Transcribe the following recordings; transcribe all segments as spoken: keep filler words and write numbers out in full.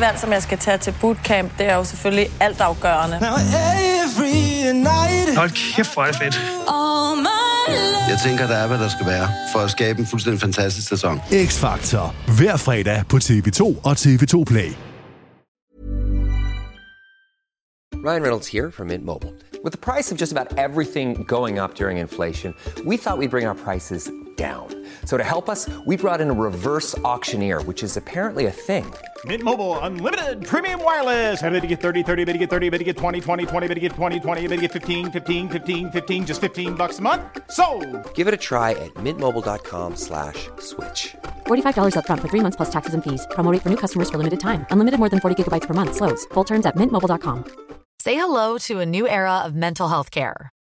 det valg, som jeg skal tage til bootcamp, det er jo selvfølgelig altafgørende. Hold kæft, hvor er det fedt. Jeg tænker, der er, hvad der skal være, for at skabe en fuldstændig fantastisk sæson. X-Factor. Hver fredag på T V to og T V to Play. Ryan Reynolds here from Mint Mobile. With the price of just about everything going up during inflation, we thought we'd bring our prices down. So to help us, we brought in a reverse auctioneer, which is apparently a thing. Mint Mobile Unlimited Premium Wireless. How to get thirty, thirty, how to get thirty, how to get twenty, twenty, twenty, how to get twenty, twenty, how to get fifteen, fifteen, fifteen, fifteen, just fifteen bucks a month? Sold! Give it a try at mintmobile.com slash switch. forty-five dollars up front for three months plus taxes and fees. Promo rate for new customers for limited time. Unlimited more than forty gigabytes per month. Slows full terms at mint mobile dot com. Say hello to a new era of mental health care.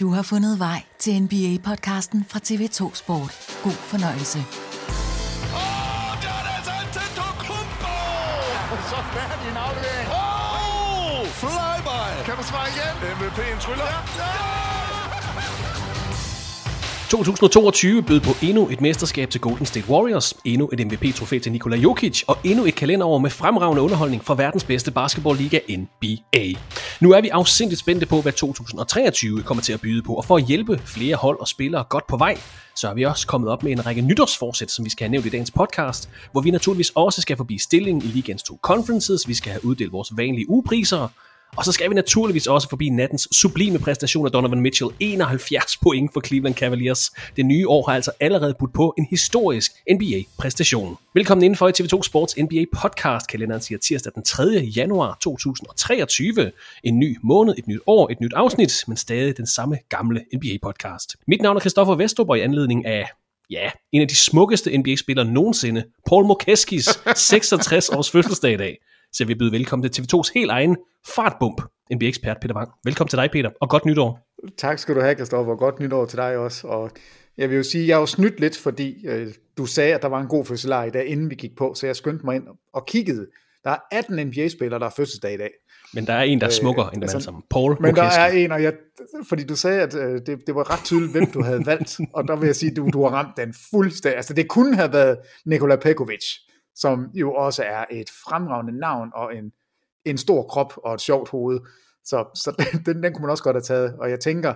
Du har fundet vej til N B A-podcasten fra T V to Sport. God fornøjelse. Oh, der er Antetokounmpo! Så færdig en aflevering. Oh, flyby! Kan du svare igen? M V P'en tryller. Ja! Ja! tyve toogtyve bød på endnu et mesterskab til Golden State Warriors, endnu et M V P-trofæ til Nikola Jokic og endnu et kalenderår med fremragende underholdning fra verdens bedste basketballliga N B A. Nu er vi afsindigt spændte på, hvad tyve treogtyve kommer til at byde på, og for at hjælpe flere hold og spillere godt på vej, så er vi også kommet op med en række nytårsforsæt, som vi skal have nævnt i dagens podcast, hvor vi naturligvis også skal forbi stillingen i ligaens to conferences, vi skal have uddelt vores vanlige ugepriser, og så skal vi naturligvis også forbi nattens sublime præstation af Donovan Mitchell, enoghalvfjerds point for Cleveland Cavaliers. Det nye år har altså allerede budt på en historisk N B A-præstation. Velkommen indenfor i T V to Sports N B A-podcast-kalenderen siger tirsdag den tredje januar tyve treogtyve. En ny måned, et nyt år, et nyt afsnit, men stadig den samme gamle N B A-podcast. Mit navn er Christoffer Vestrup, og i anledning af... ja, en af de smukkeste N B A-spillere nogensinde, Paul Mokeskis seksogtres års fødselsdag i dag, så vi byder velkommen til T V tos helt egen fartbump, N B A-ekspert Peter Wang. Velkommen til dig, Peter, og godt nytår. Tak skal du have, Christoffer, og godt nytår til dig også. Og jeg vil jo sige, jeg er jo snydt lidt, fordi øh, du sagde, at der var en god fødselar i dag, inden vi gik på, så jeg skyndte mig ind og kiggede. Der er atten N B A-spillere, der er fødselsdag i dag. Men der er en, der er smukker øh, end altså, sammen. Paul Mokeskis. Men der er en, og jeg, fordi du sagde, at øh, det, det var ret tydeligt, hvem du havde valgt, og der vil jeg sige, at du, du har ramt den fuldstændig. Altså det kunne have været Nikola Pekovic, som jo også er et fremragende navn og en, en stor krop og et sjovt hoved. Så, så den, den kunne man også godt have taget. Og jeg tænker,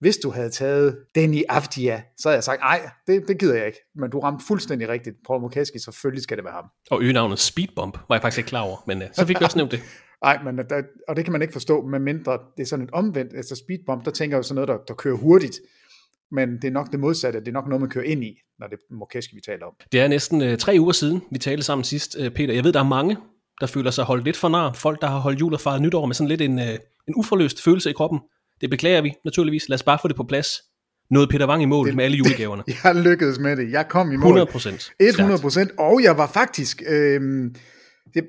hvis du havde taget Denny Avdija, så havde jeg sagt, nej, det, det gider jeg ikke. Men du ramte fuldstændig rigtigt. Paul Mokeskis, selvfølgelig skal det være ham. Og øgenavnet Speedbump var jeg faktisk ikke klar over, men uh, så fik vi også nævnt det. Nej, men der, og det kan man ikke forstå, medmindre det er sådan et omvendt. Altså Speedbump, der tænker jeg jo sådan noget, der, der kører hurtigt. Men det er nok det modsatte, det er nok noget, man kører ind i, når det er Mokeski, vi taler om. Det er næsten øh, tre uger siden, vi talte sammen sidst, øh, Peter. Jeg ved, der er mange, der føler sig holdt lidt for nar. Folk, der har holdt jul og fejret nytår med sådan lidt en, øh, en uforløst følelse i kroppen. Det beklager vi naturligvis. Lad os bare få det på plads. Nåede Peter Wang i mål det, med alle julegaverne. Det, jeg lykkedes med det. Jeg kom i mål. hundrede procent. hundrede procent. Og jeg var faktisk, øh, det,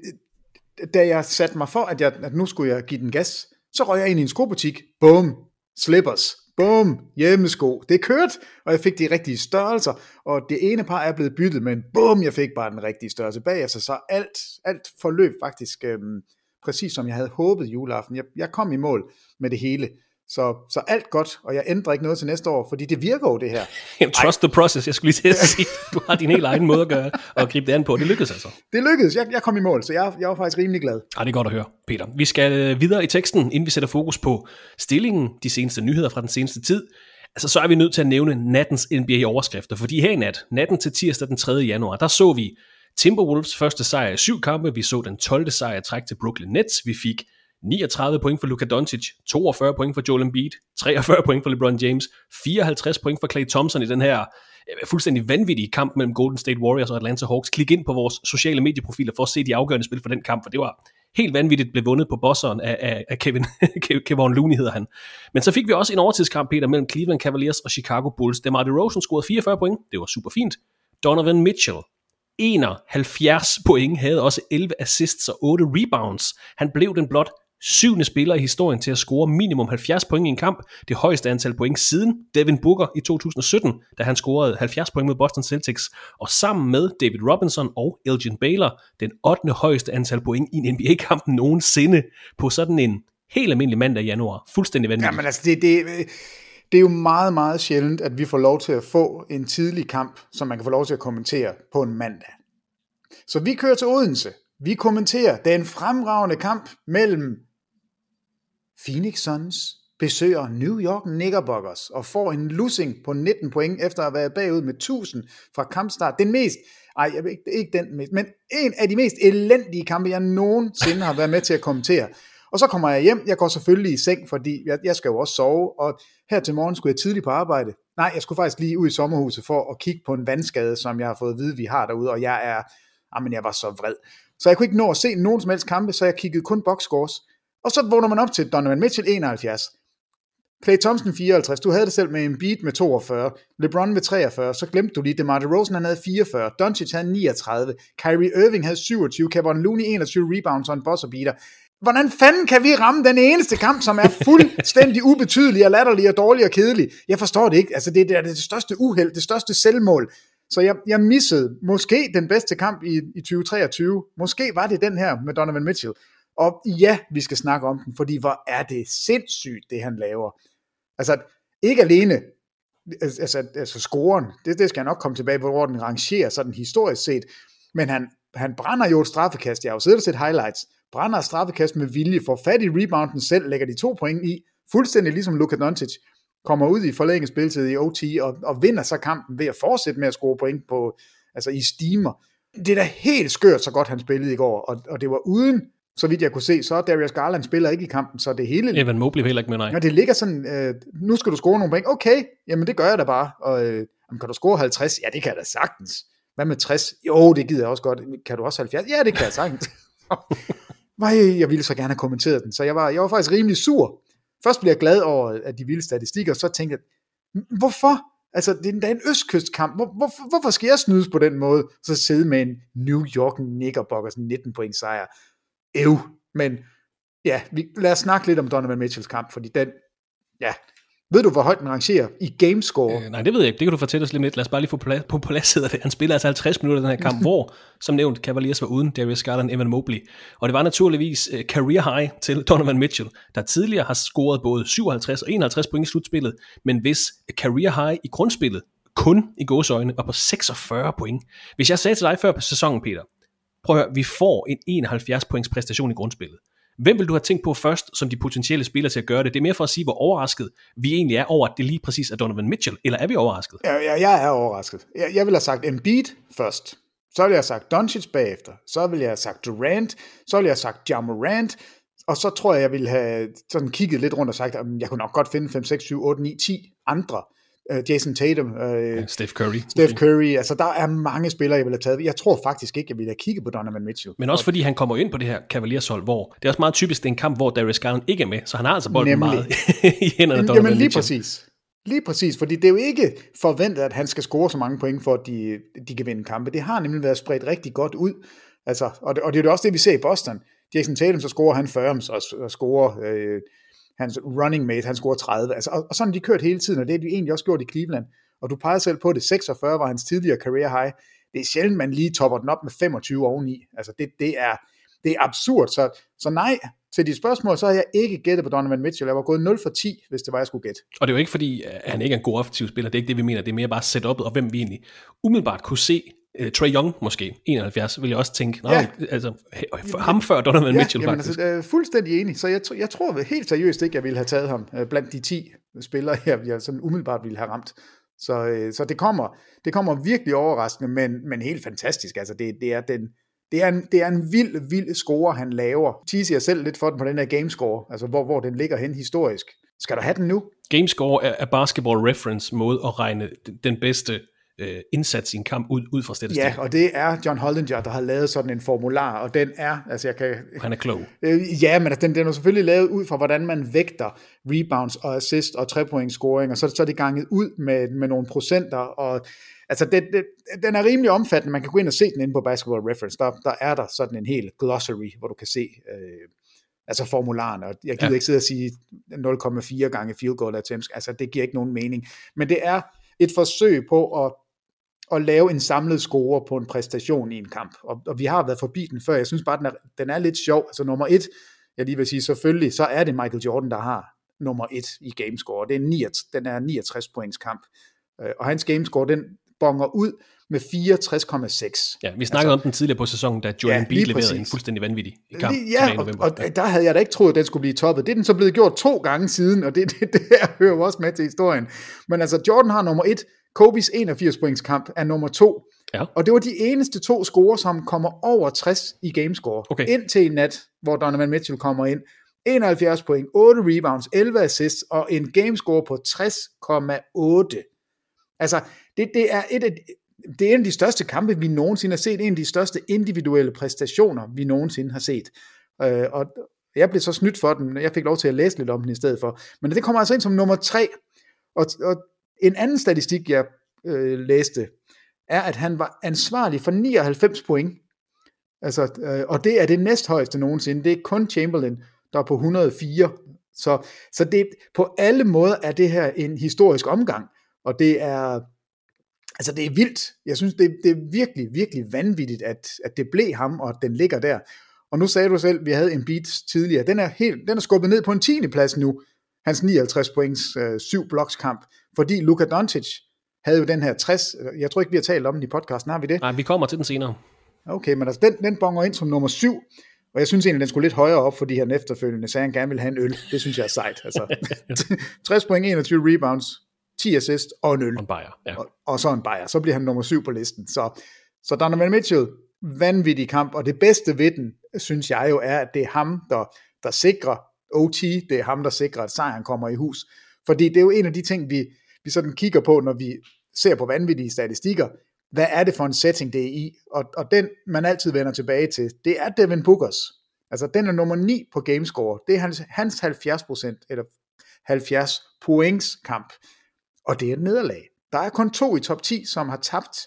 da jeg satte mig for, at, jeg, at nu skulle jeg give den gas, så røg jeg ind i en skobutik. Boom. Slippers. Bum, hjemmesko, det er kørt, og jeg fik de rigtige størrelser, og det ene par er blevet byttet, men bum, jeg fik bare den rigtige størrelse bagefter, så alt, alt forløb faktisk øhm, præcis som jeg havde håbet juleaften. Jeg, jeg kom i mål med det hele, Så, så alt godt, og jeg ændrer ikke noget til næste år, fordi det virker jo det her. Jamen, trust the process, jeg skulle lige sige, du har din helt egen måde at gøre og gribe det an på. Det lykkedes altså. Det lykkedes, jeg, jeg kom i mål, så jeg, jeg var faktisk rimelig glad. Ja, det er godt at høre, Peter. Vi skal videre i teksten, inden vi sætter fokus på stillingen, de seneste nyheder fra den seneste tid. Altså, så er vi nødt til at nævne nattens N B A-overskrifter, fordi her i nat, natten til tirsdag den tredje januar, der så vi Timberwolves første sejr i syv kampe, vi så den tolvte sejr træk til Brooklyn Nets, vi fik niogtredive point for Luka Doncic, toogfyrre point for Joel Embiid, treogfyrre point for LeBron James, fireoghalvtreds point for Clay Thompson i den her fuldstændig vanvittige kamp mellem Golden State Warriors og Atlanta Hawks. Klik ind på vores sociale medieprofiler for at se de afgørende spil for den kamp, for det var helt vanvittigt, blev vundet på bosseren af, af, af Kevin, Kevin Looney hedder han. Men så fik vi også en overtidskamp, Peter, mellem Cleveland Cavaliers og Chicago Bulls. DeMar DeRozan scorede fireogfyrre point, det var super fint. Donovan Mitchell enoghalvfjerds point, havde også elleve assists og otte rebounds. Han blev den blot syvende spiller i historien til at score minimum halvfjerds point i en kamp. Det højeste antal point siden Devin Booker i to tusind sytten, da han scorede halvfjerds point mod Boston Celtics. Og sammen med David Robinson og Elgin Baylor, den ottende højeste antal point i en N B A-kamp nogensinde på sådan en helt almindelig mandag i januar. Fuldstændig vanvittigt. Jamen altså, det, det, det er jo meget, meget sjældent, at vi får lov til at få en tidlig kamp, som man kan få lov til at kommentere på en mandag. Så vi kører til Odense. Vi kommenterer den fremragende kamp mellem Phoenix Suns besøger New York Knickerbockers og får en lussing på nitten point efter at have været bagud med tusind fra kampstart. Den mest, ej, ikke, ikke den mest, men en af de mest elendige kampe, jeg nogensinde har været med til at kommentere. Og så kommer jeg hjem, jeg går selvfølgelig i seng, fordi jeg, jeg skal jo også sove, og her til morgen skulle jeg tidligt på arbejde. Nej, jeg skulle faktisk lige ud i sommerhuset for at kigge på en vandskade, som jeg har fået at vide, vi har derude, og jeg er, jamen jeg var så vred. Så jeg kunne ikke nå at se nogen som helst kampe, så jeg kiggede kun box scores. Og så vågner man op til Donovan Mitchell enoghalvfjerds, Klay Thompson fireoghalvtreds, du havde det selv med Embiid med toogfyrre, LeBron med treogfyrre, så glemte du lige DeMar DeRozan, han havde fireogfyrre, Doncic havde niogtredive, Kyrie Irving havde syvogtyve, Kevin Looney enogtyve rebounds og en buzzer beater. Hvordan fanden kan vi ramme den eneste kamp, som er fuldstændig ubetydelig og latterlig og dårlig og kedelig? Jeg forstår det ikke, altså det er det største uheld, det største selvmål. Så jeg, jeg missede måske den bedste kamp i, i tyve treogtyve, måske var det den her med Donovan Mitchell. Og ja, vi skal snakke om den, fordi hvor er det sindssygt, det han laver. Altså, ikke alene, altså, altså scoren, det, det skal jeg nok komme tilbage på, hvor den rangerer sådan historisk set, men han, han brænder jo et straffekast, jeg har jo siddet og set highlights, brænder et straffekast med vilje, får fat i rebounden selv, lægger de to point i, fuldstændig ligesom Luka Doncic, kommer ud i forlænget spilletid i O T, og, og vinder så kampen ved at fortsætte med at score point på, altså i steamer. Det er da helt skørt, så godt han spillede i går, og, og det var uden, så vidt jeg kunne se, så Darius Garland spiller ikke i kampen, så det hele... Evan Mobley heller ikke med, nej. Ja, det ligger sådan, øh, nu skal du score nogle point. Okay, jamen det gør jeg da bare. Og, øh, kan du score halvtreds? Ja, det kan jeg da sagtens. Hvad med tres? Jo, det gider jeg også godt. Kan du også halvfjerds? Ja, det kan jeg sagtens. Nej, jeg ville så gerne have kommenteret den, så jeg var, jeg var faktisk rimelig sur. Først blev jeg glad over, at de vilde statistikker, så tænkte jeg, hvorfor? Altså, det er da en østkystkamp. Hvor, hvor, hvorfor skal jeg snydes på den måde? Så sidde med en New York Knickerbockers nitten point sejr. Ew. Men ja, vi, lad os snakke lidt om Donovan Mitchells kamp, fordi den, ja, ved du hvor højt den rangerer i gamescore? Øh, nej, det ved jeg ikke, det kan du fortælle os lidt med. Lad os bare lige få plads, på plads hedder det. Han spiller altså halvtreds minutter i den her kamp, hvor, som nævnt, Cavaliers var uden Darius Garland og Evan Mobley. Og det var naturligvis uh, career high til Donovan Mitchell, der tidligere har scoret både syvoghalvtreds og enoghalvtreds point i slutspillet, men hvis career high i grundspillet kun i gåseøjne var på seksogfyrre point. Hvis jeg sagde til dig før på sæsonen, Peter, prøv at høre, vi får en enoghalvfjerds points præstation i grundspillet. Hvem vil du have tænkt på først, som de potentielle spillere til at gøre det? Det er mere for at sige, hvor overrasket vi egentlig er over, at det lige præcis er Donovan Mitchell, eller er vi overrasket? Ja, jeg, jeg er overrasket. Jeg, jeg vil have sagt Embiid først. Så vil jeg have sagt Doncic bagefter. Så vil jeg have sagt Durant. Så vil jeg have sagt Ja Morant. Og så tror jeg, jeg ville have sådan kigget lidt rundt og sagt, at jeg kunne nok godt finde fem, seks, syv, otte, ni, ti andre. Jason Tatum, øh, ja, Steph Curry. Steph Curry, altså der er mange spillere, jeg vil have taget. Jeg tror faktisk ikke, jeg ville have kigget på Donovan Mitchell. Men også fordi han kommer ind på det her Cavaliers-hold, hvor det er også meget typisk, det er en kamp, hvor Darius Garland ikke er med, så han har altså bolden Nemlig. meget i hænderne af Donovan Mitchell. Jamen lige præcis. Lige præcis, fordi det er jo ikke forventet, at han skal score så mange point, for at de, de kan vinde kampe. Det har nemlig været spredt rigtig godt ud. Altså, og, det, og det er jo også det, vi ser i Boston. Jason Tatum, så scorer han fyrre, og, og scorer... Øh, hans running mate, han scorer tredive, altså, og, og sådan de kørt hele tiden, og det har de egentlig også gjort i Cleveland, og du peger selv på det, seksogfyrre var hans tidligere career high, det er sjældent, man lige topper den op med femogtyve oveni, altså det, det, er, det er absurd, så, så nej, til de spørgsmål, så havde jeg ikke gættet på Donovan Mitchell. Jeg var gået nul for ti, hvis det var, jeg skulle gætte. Og det er jo ikke, fordi han ikke er en god offensiv spiller. Det er ikke det, vi mener. Det er mere bare setup'et, og hvem vi egentlig umiddelbart kunne se. Uh, Trae Young måske, enoghalvfjerds, vil jeg også tænke. Nej, ja. altså, ham før Donovan ja, Mitchell jamen, faktisk. Altså, fuldstændig enig. Så jeg, jeg tror helt seriøst ikke, jeg ville have taget ham blandt de ti spillere, jeg, jeg sådan umiddelbart ville have ramt. Så, så det, kommer, det kommer virkelig overraskende, men, men helt fantastisk. Altså, det, det er den... Det er, en, det er en vild, vild score, han laver. Teaser jeg selv lidt for den på den her gamescore, altså hvor, hvor den ligger hen historisk. Skal du have den nu? Gamescore er, er Basketball Reference måde at regne den bedste øh, indsats i en kamp ud, ud fra statistik. Ja, og det er John Hollinger, der har lavet sådan en formular, og den er, altså jeg kan... Han er klog. Øh, ja, men den, den er selvfølgelig lavet ud fra, hvordan man vægter rebounds og assist og trepointsscoring, og så, så er det ganget ud med, med nogle procenter, og... Altså, det, det, den er rimelig omfattende. Man kan gå ind og se den inde på Basketball Reference. Der, der er der sådan en hel glossary, hvor du kan se øh, altså formularen. Og jeg gider ja. ikke sidde og sige nul komma fire gange field goal attempts. Altså, det giver ikke nogen mening. Men det er et forsøg på at, at lave en samlet score på en præstation i en kamp. Og, og vi har været forbi den før. Jeg synes bare, den er, den er lidt sjov. Altså, nummer et, jeg lige vil sige, selvfølgelig, så er det Michael Jordan, der har nummer et i gamescore. Det er niogtres, den er niogtres points kamp. Og hans gamescore, den bonger ud med fireogtres komma seks. Ja, vi snakkede altså om den tidligere på sæsonen, da Joel Embiid ja, leverede en fuldstændig vanvittig kamp. Ja, og, og der havde jeg da ikke troet, at den skulle blive toppet. Det er den så blevet gjort to gange siden, og det, det, det her hører jo også med til historien. Men altså, Jordan har nummer et, Kobes enogfirs-pointskamp er nummer to, ja. Og det var de eneste to score, som kommer over tres i gamescore. Okay. Indtil en nat, hvor Donovan Mitchell kommer ind. enoghalvfjerds point, otte rebounds, elleve assists, og en gamescore på tres komma otte. Altså, det, det, er et af, det er en af de største kampe, vi nogensinde har set. En af de største individuelle præstationer, vi nogensinde har set. Øh, og jeg blev så snydt for den. Jeg fik lov til at læse lidt om den i stedet for. Men det kommer altså ind som nummer tre. Og, og en anden statistik, jeg øh, læste, er, at han var ansvarlig for nioghalvfems point. Altså, øh, og det er det næsthøjeste nogensinde. Det er kun Chamberlain, der er på et hundrede og fire. Så, så det, på alle måder er det her en historisk omgang. Og det er, altså det er vildt. Jeg synes, det, det er virkelig, virkelig vanvittigt, at, at det blev ham, og at den ligger der. Og nu sagde du selv, at vi havde en beat tidligere. Den er, helt, den er skubbet ned på en tiende plads nu. Hans nioghalvtreds points, øh, syv blokskamp. Fordi Luka Doncic havde jo den her tres. Jeg tror ikke, vi har talt om den i podcasten. Har vi det? Nej, vi kommer til den senere. Okay, men altså, den, den bonger ind som nummer syv. Og jeg synes egentlig, den skulle lidt højere op, fordi han efterfølgende sagde, han gerne ville have en øl. Det synes jeg er sejt. Altså, tres point, enogtyve rebounds. ti assist og en øl. Og, en bajer, ja. og, og så en bajer. Så bliver han nummer syv på listen. Så, så Donovan Mitchell, vanvittig kamp. Og det bedste ved den, synes jeg jo, er, at det er ham, der, der sikrer O T. Det er ham, der sikrer, at sejren kommer i hus. Fordi det er jo en af de ting, vi, vi sådan kigger på, når vi ser på vanvittige statistikker. Hvad er det for en setting, det er i? Og, og den, man altid vender tilbage til, det er Devin Bookers. Altså, den er nummer ni på gamescore. Det er hans, hans halvfjerds procent, eller halvfjerds points kamp. Og det er et nederlag. Der er kun to i top ti, som har tabt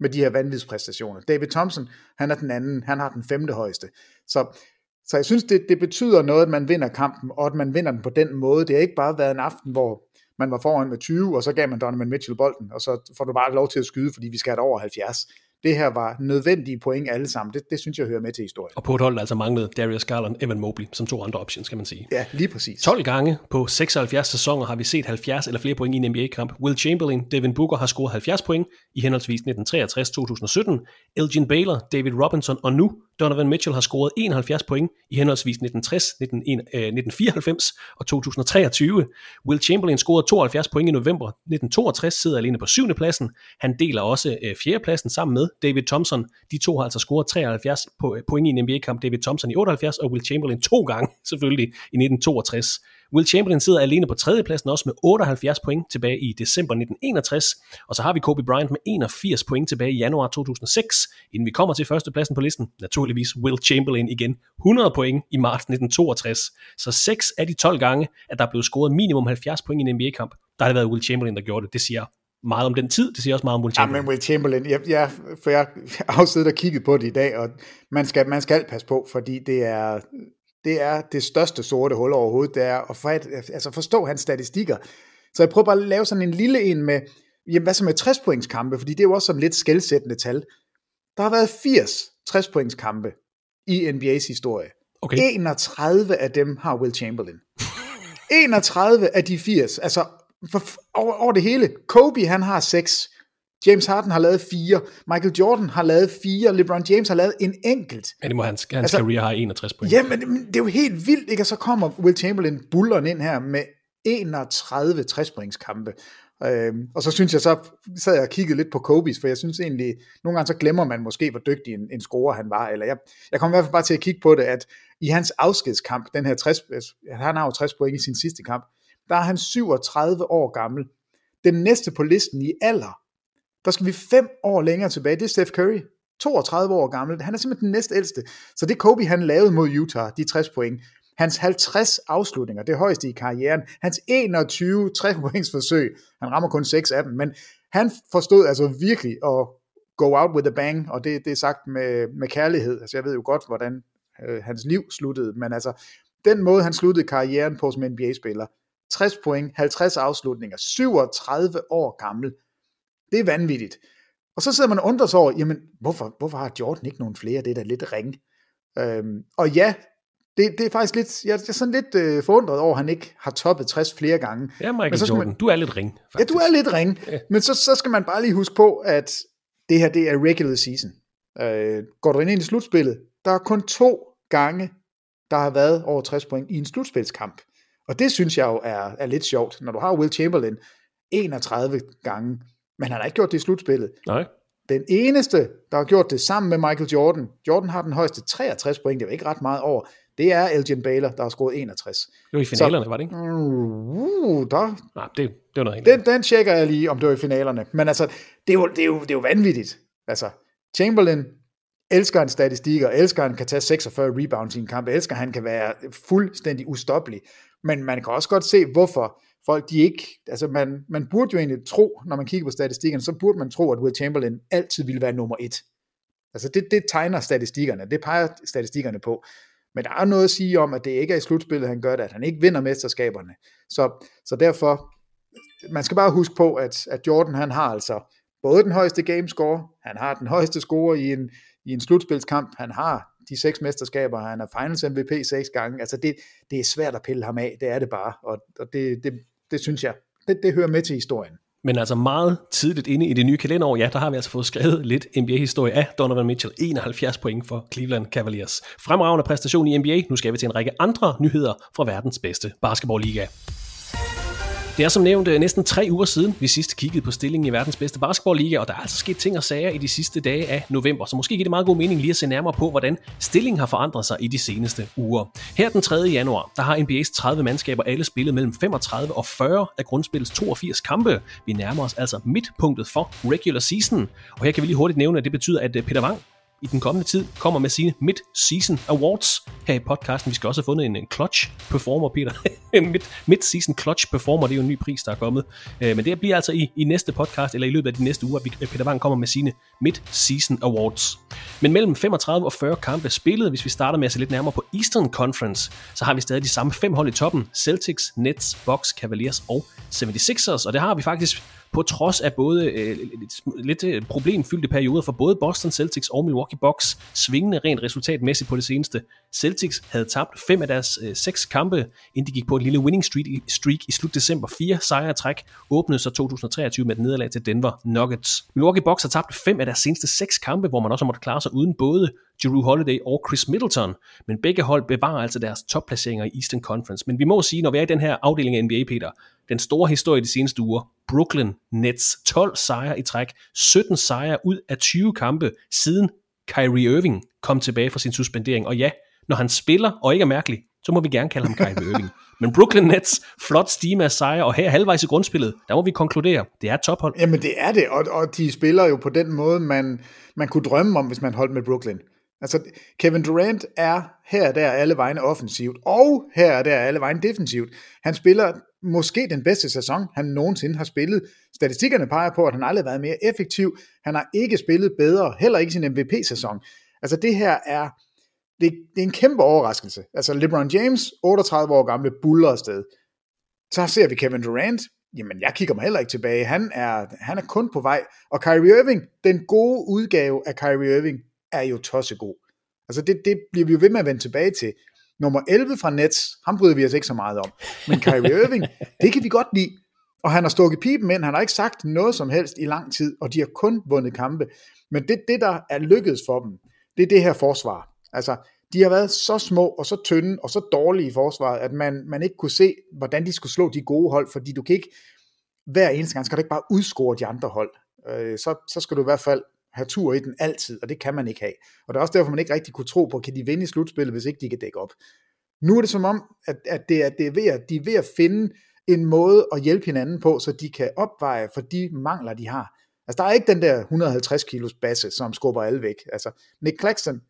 med de her vanvidspræstationer. David Thompson, han er den anden, han har den femte højeste. Så, så jeg synes, det, det betyder noget, at man vinder kampen, og at man vinder den på den måde. Det har ikke bare været en aften, hvor man var foran med tyve, og så gav man Donovan Mitchell bolden, og så får du bare lov til at skyde, fordi vi skal have over halvfjerds. Det her var nødvendige point alle sammen. Det, det synes jeg hører med til historien. Og på et hold altså manglede Darius Garland, Evan Mobley som to andre options, kan man sige. Ja, lige præcis. tolv gange på seksoghalvfjerds sæsoner har vi set halvfjerds eller flere point i en N B A-kamp. Will Chamberlain, Devin Booker har scoret halvfjerds point i henholdsvis nitten treogtres, to tusind sytten. Elgin Baylor, David Robinson og nu Donovan Mitchell har scoret enoghalvfjerds point i henholdsvis nitten tres, nitten fireoghalvfems og to tusind treogtyve. Will Chamberlain scorede tooghalvfjerds point i november nitten toogtres, sidder alene på syvende pladsen. Han deler også fjerde pladsen sammen med David Thompson. De to har altså scoret treoghalvfjerds point i en N B A-kamp. David Thompson i otteoghalvfjerds og Will Chamberlain to gange, selvfølgelig, i nitten toogtres. Will Chamberlain sidder alene på tredje pladsen også med otteoghalvfjerds point tilbage i december nitten enogtres. Og så har vi Kobe Bryant med enogfirs point tilbage i januar to tusind seks. Inden vi kommer til førstepladsen på listen, naturligvis Will Chamberlain igen. hundrede point i marts nitten toogtres. Så seks af de tolv gange, at der er blevet scoret minimum halvfjerds point i en N B A-kamp, der har det været Will Chamberlain, der gjorde det. Det siger meget om den tid. Det siger også meget om Will Chamberlain. Ja, men Will Chamberlain, jeg, jeg, for jeg har siddet og kigget på det i dag, og man skal, man skal passe på, fordi det er... Det er det største sorte hul overhovedet, det er at for, altså forstå hans statistikker. Så jeg prøver bare at lave sådan en lille en med, jamen hvad så med tres points kampe, fordi det er jo også sådan lidt skelsættende tal. Der har været firs tres points kampe i N B A's historie. Okay. enogtredive af dem har Will Chamberlain. enogtredive af de firs. Altså, for, over, over det hele. Kobe, han har seks. James Harden har lavet fire. Michael Jordan har lavet fire. LeBron James har lavet en enkelt. Ja, det må hans, hans altså, karriere har enogtres point. Ja, men det er jo helt vildt, ikke? Og så kommer Will Chamberlain bulleren ind her med enogtredive tres-pointskampe. Øhm, og så synes jeg, så sad jeg og kiggede lidt på Kobe's, for jeg synes egentlig, nogle gange så glemmer man måske, hvor dygtig en, en scorer han var. Eller jeg, jeg kom i hvert fald bare til at kigge på det, at i hans afskedskamp, den her tres, han har jo tres point i sin sidste kamp, der er han syvogtredive år gammel. Den næste på listen i alder, der skal vi fem år længere tilbage, det er Steph Curry, toogtredive år gammel. Han er simpelthen den næstældste. Så det Kobe, han lavede mod Utah, de tres point, hans halvtreds afslutninger, det højeste i karrieren, hans enogtyve tre-pointsforsøg, han rammer kun seks af dem, men han forstod altså virkelig at go out with a bang, og det, det er sagt med, med kærlighed. Altså jeg ved jo godt, hvordan øh, hans liv sluttede, men altså den måde, han sluttede karrieren på som N B A-spiller, tres point, halvtreds afslutninger, syvogtredive år gammel, det er vanvittigt. Og så sidder man og undrer sig over, jamen hvorfor, hvorfor har Jordan ikke nogen flere, det er da lidt ringe. Øhm, og ja, Det, det er faktisk lidt, jeg er sådan lidt øh, forundret over, at han ikke har toppet tres flere gange. Ja, Michael så Jordan, man, du er lidt ring. Faktisk. Ja, du er lidt ring, ja. Men så, så skal man bare lige huske på, at det her, det er regular season. Øh, går du ind i slutspillet, der er kun to gange, der har været over tres point i en slutspilskamp. Og det synes jeg jo er, er lidt sjovt, når du har Will Chamberlain enogtredive gange, men han har ikke gjort det i slutspillet. Nej. Den eneste, der har gjort det sammen med Michael Jordan, Jordan har den højeste treogtres point, det var ikke ret meget over. Det er Elgin Baylor, der har scoret enogtres. Det var i finalerne, så, var det ikke? Uh, der, Nej, det, det var noget den, den tjekker jeg lige, om det var i finalerne. Men altså, det er jo, det er jo, det er jo vanvittigt. Altså, Chamberlain elsker en statistik, og elsker han kan tage seksogfyrre rebounds i en kamp, elsker han kan være fuldstændig ustoppelig. Men man kan også godt se, hvorfor folk de ikke... Altså, man, man burde jo egentlig tro, når man kigger på statistikkerne, så burde man tro, at Will Chamberlain altid ville være nummer et. Altså, det, det tegner statistikkerne. Det peger statistikkerne på. Men der er noget at sige om, at det ikke er i slutspillet, han gør det, at han ikke vinder mesterskaberne. Så, så derfor, man skal bare huske på, at, at Jordan, han har altså både den højeste gamescore, han har den højeste score i en, i en slutspilskamp, han har de seks mesterskaber, han er finals M V P seks gange. Altså det, det er svært at pille ham af, det er det bare, og, og det, det, det synes jeg, det, det hører med til historien. Men altså meget tidligt inde i det nye kalenderår, ja, der har vi altså fået skrevet lidt N B A-historie af Donovan Mitchell. enoghalvfjerds point for Cleveland Cavaliers. Fremragende præstation i N B A. Nu skal vi til en række andre nyheder fra verdens bedste basketballliga. Det er som nævnt næsten tre uger siden, vi sidst kiggede på stillingen i verdens bedste basketballliga, og der er altså sket ting og sager i de sidste dage af november, så måske giver det meget god mening lige at se nærmere på, hvordan stillingen har forandret sig i de seneste uger. Her den tredje januar, der har N B A's tredive mandskaber alle spillet mellem femogtredive og fyrre af grundspillets toogfirs kampe. Vi nærmer os altså midtpunktet for regular season, og her kan vi lige hurtigt nævne, at det betyder, at Peter Wang i den kommende tid kommer med sine Mid-Season Awards her i podcasten. Vi skal også have fundet en, en clutch performer, Peter. Mid-Season Clutch Performer, det er jo en ny pris, der er kommet. Øh, men det bliver altså i, i næste podcast, eller i løbet af de næste uger, at Peter Wang kommer med sine Mid-Season Awards. Men mellem femogtredive og fyrre kampe spillet, hvis vi starter med at se lidt nærmere på Eastern Conference, så har vi stadig de samme fem hold i toppen. Celtics, Nets, Bucks, Cavaliers og seventy-sixers. Og det har vi faktisk på trods af både øh, lidt, lidt problemfyldte perioder for både Boston Celtics og Milwaukee Bucks, svingende rent resultatmæssigt på det seneste. Celtics havde tabt fem af deres øh, seks kampe, inden de gik på en lille winning streak i, streak i slut december. Fire sejre træk åbnede så to tusind treogtyve med et nederlag til Denver Nuggets. Milwaukee Bucks har tabt fem af deres seneste seks kampe, hvor man også måtte klare sig uden både Jrue Holiday og Chris Middleton, men begge hold bevarer altså deres topplaceringer i Eastern Conference. Men vi må sige, når vi er i den her afdeling af N B A, Peter, den store historie de seneste uger, Brooklyn Nets, tolv sejre i træk, sytten sejre ud af tyve kampe, siden Kyrie Irving kom tilbage fra sin suspendering. Og ja, når han spiller og ikke er mærkelig, så må vi gerne kalde ham Kyrie Irving. Men Brooklyn Nets, flot stime af sejre, og her halvvejs i grundspillet, der må vi konkludere, det er et tophold. Jamen det er det, og, og de spiller jo på den måde, man, man kunne drømme om, hvis man holdt med Brooklyn. Altså, Kevin Durant er her og der alle vegne offensivt, og her og der alle vegne defensivt. Han spiller måske den bedste sæson, han nogensinde har spillet. Statistikkerne peger på, at han aldrig har været mere effektiv. Han har ikke spillet bedre, heller ikke sin M V P-sæson. Altså, det her er, det, det er en kæmpe overraskelse. Altså, LeBron James, otteogtredive år gamle, buller afsted. Så ser vi Kevin Durant. Jamen, jeg kigger mig heller ikke tilbage. Han er, han er kun på vej. Og Kyrie Irving, den gode udgave af Kyrie Irving, er jo tossegod. Altså det, det bliver vi jo ved med at vende tilbage til. nummer elleve fra Nets, ham bryder vi os ikke så meget om. Men Kyrie Irving, det kan vi godt lide. Og han har stukket pipen ind, han har ikke sagt noget som helst i lang tid, og de har kun vundet kampe. Men det, det der er lykkedes for dem, det er det her forsvar. Altså, de har været så små og så tynde og så dårlige i forsvaret, at man, man ikke kunne se, hvordan de skulle slå de gode hold, fordi du kan ikke, hver eneste gang skal du ikke bare udscore de andre hold. Øh, så, så skal du i hvert fald have tur i den altid, og det kan man ikke have. Og det er også derfor, man ikke rigtig kunne tro på, kan de vinde i slutspillet, hvis ikke de kan dække op. Nu er det som om, at, at, det, at, det er ved at de er ved at finde en måde at hjælpe hinanden på, så de kan opveje for de mangler, de har. Altså, der er ikke den der hundrede og halvtreds kilos basse, som skubber alle væk. Altså, Nick Claxton,